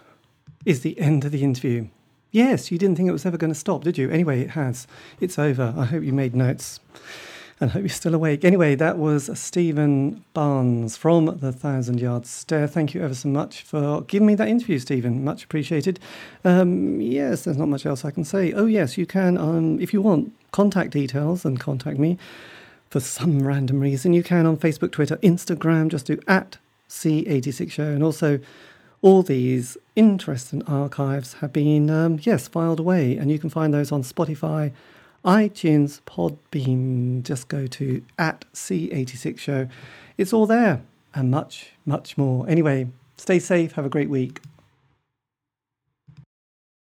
is the end of the interview. Yes, you didn't think it was ever going to stop, did you? Anyway, it has. It's over. I hope you made notes and hope you're still awake. Anyway, that was Stephen Barnes from the Thousand Yard Stare. Thank you ever so much for giving me that interview, Stephen. Much appreciated. Um, yes, there's not much else I can say. Oh, yes, you can, um, if you want, contact details and contact me for some random reason, you can on Facebook, Twitter, Instagram, just do at C eighty-six Show. And also all these interesting archives have been, um, yes, filed away. And you can find those on Spotify, iTunes, Podbean. Just go to at C eighty-six Show. It's all there and much, much more. Anyway, stay safe. Have a great week.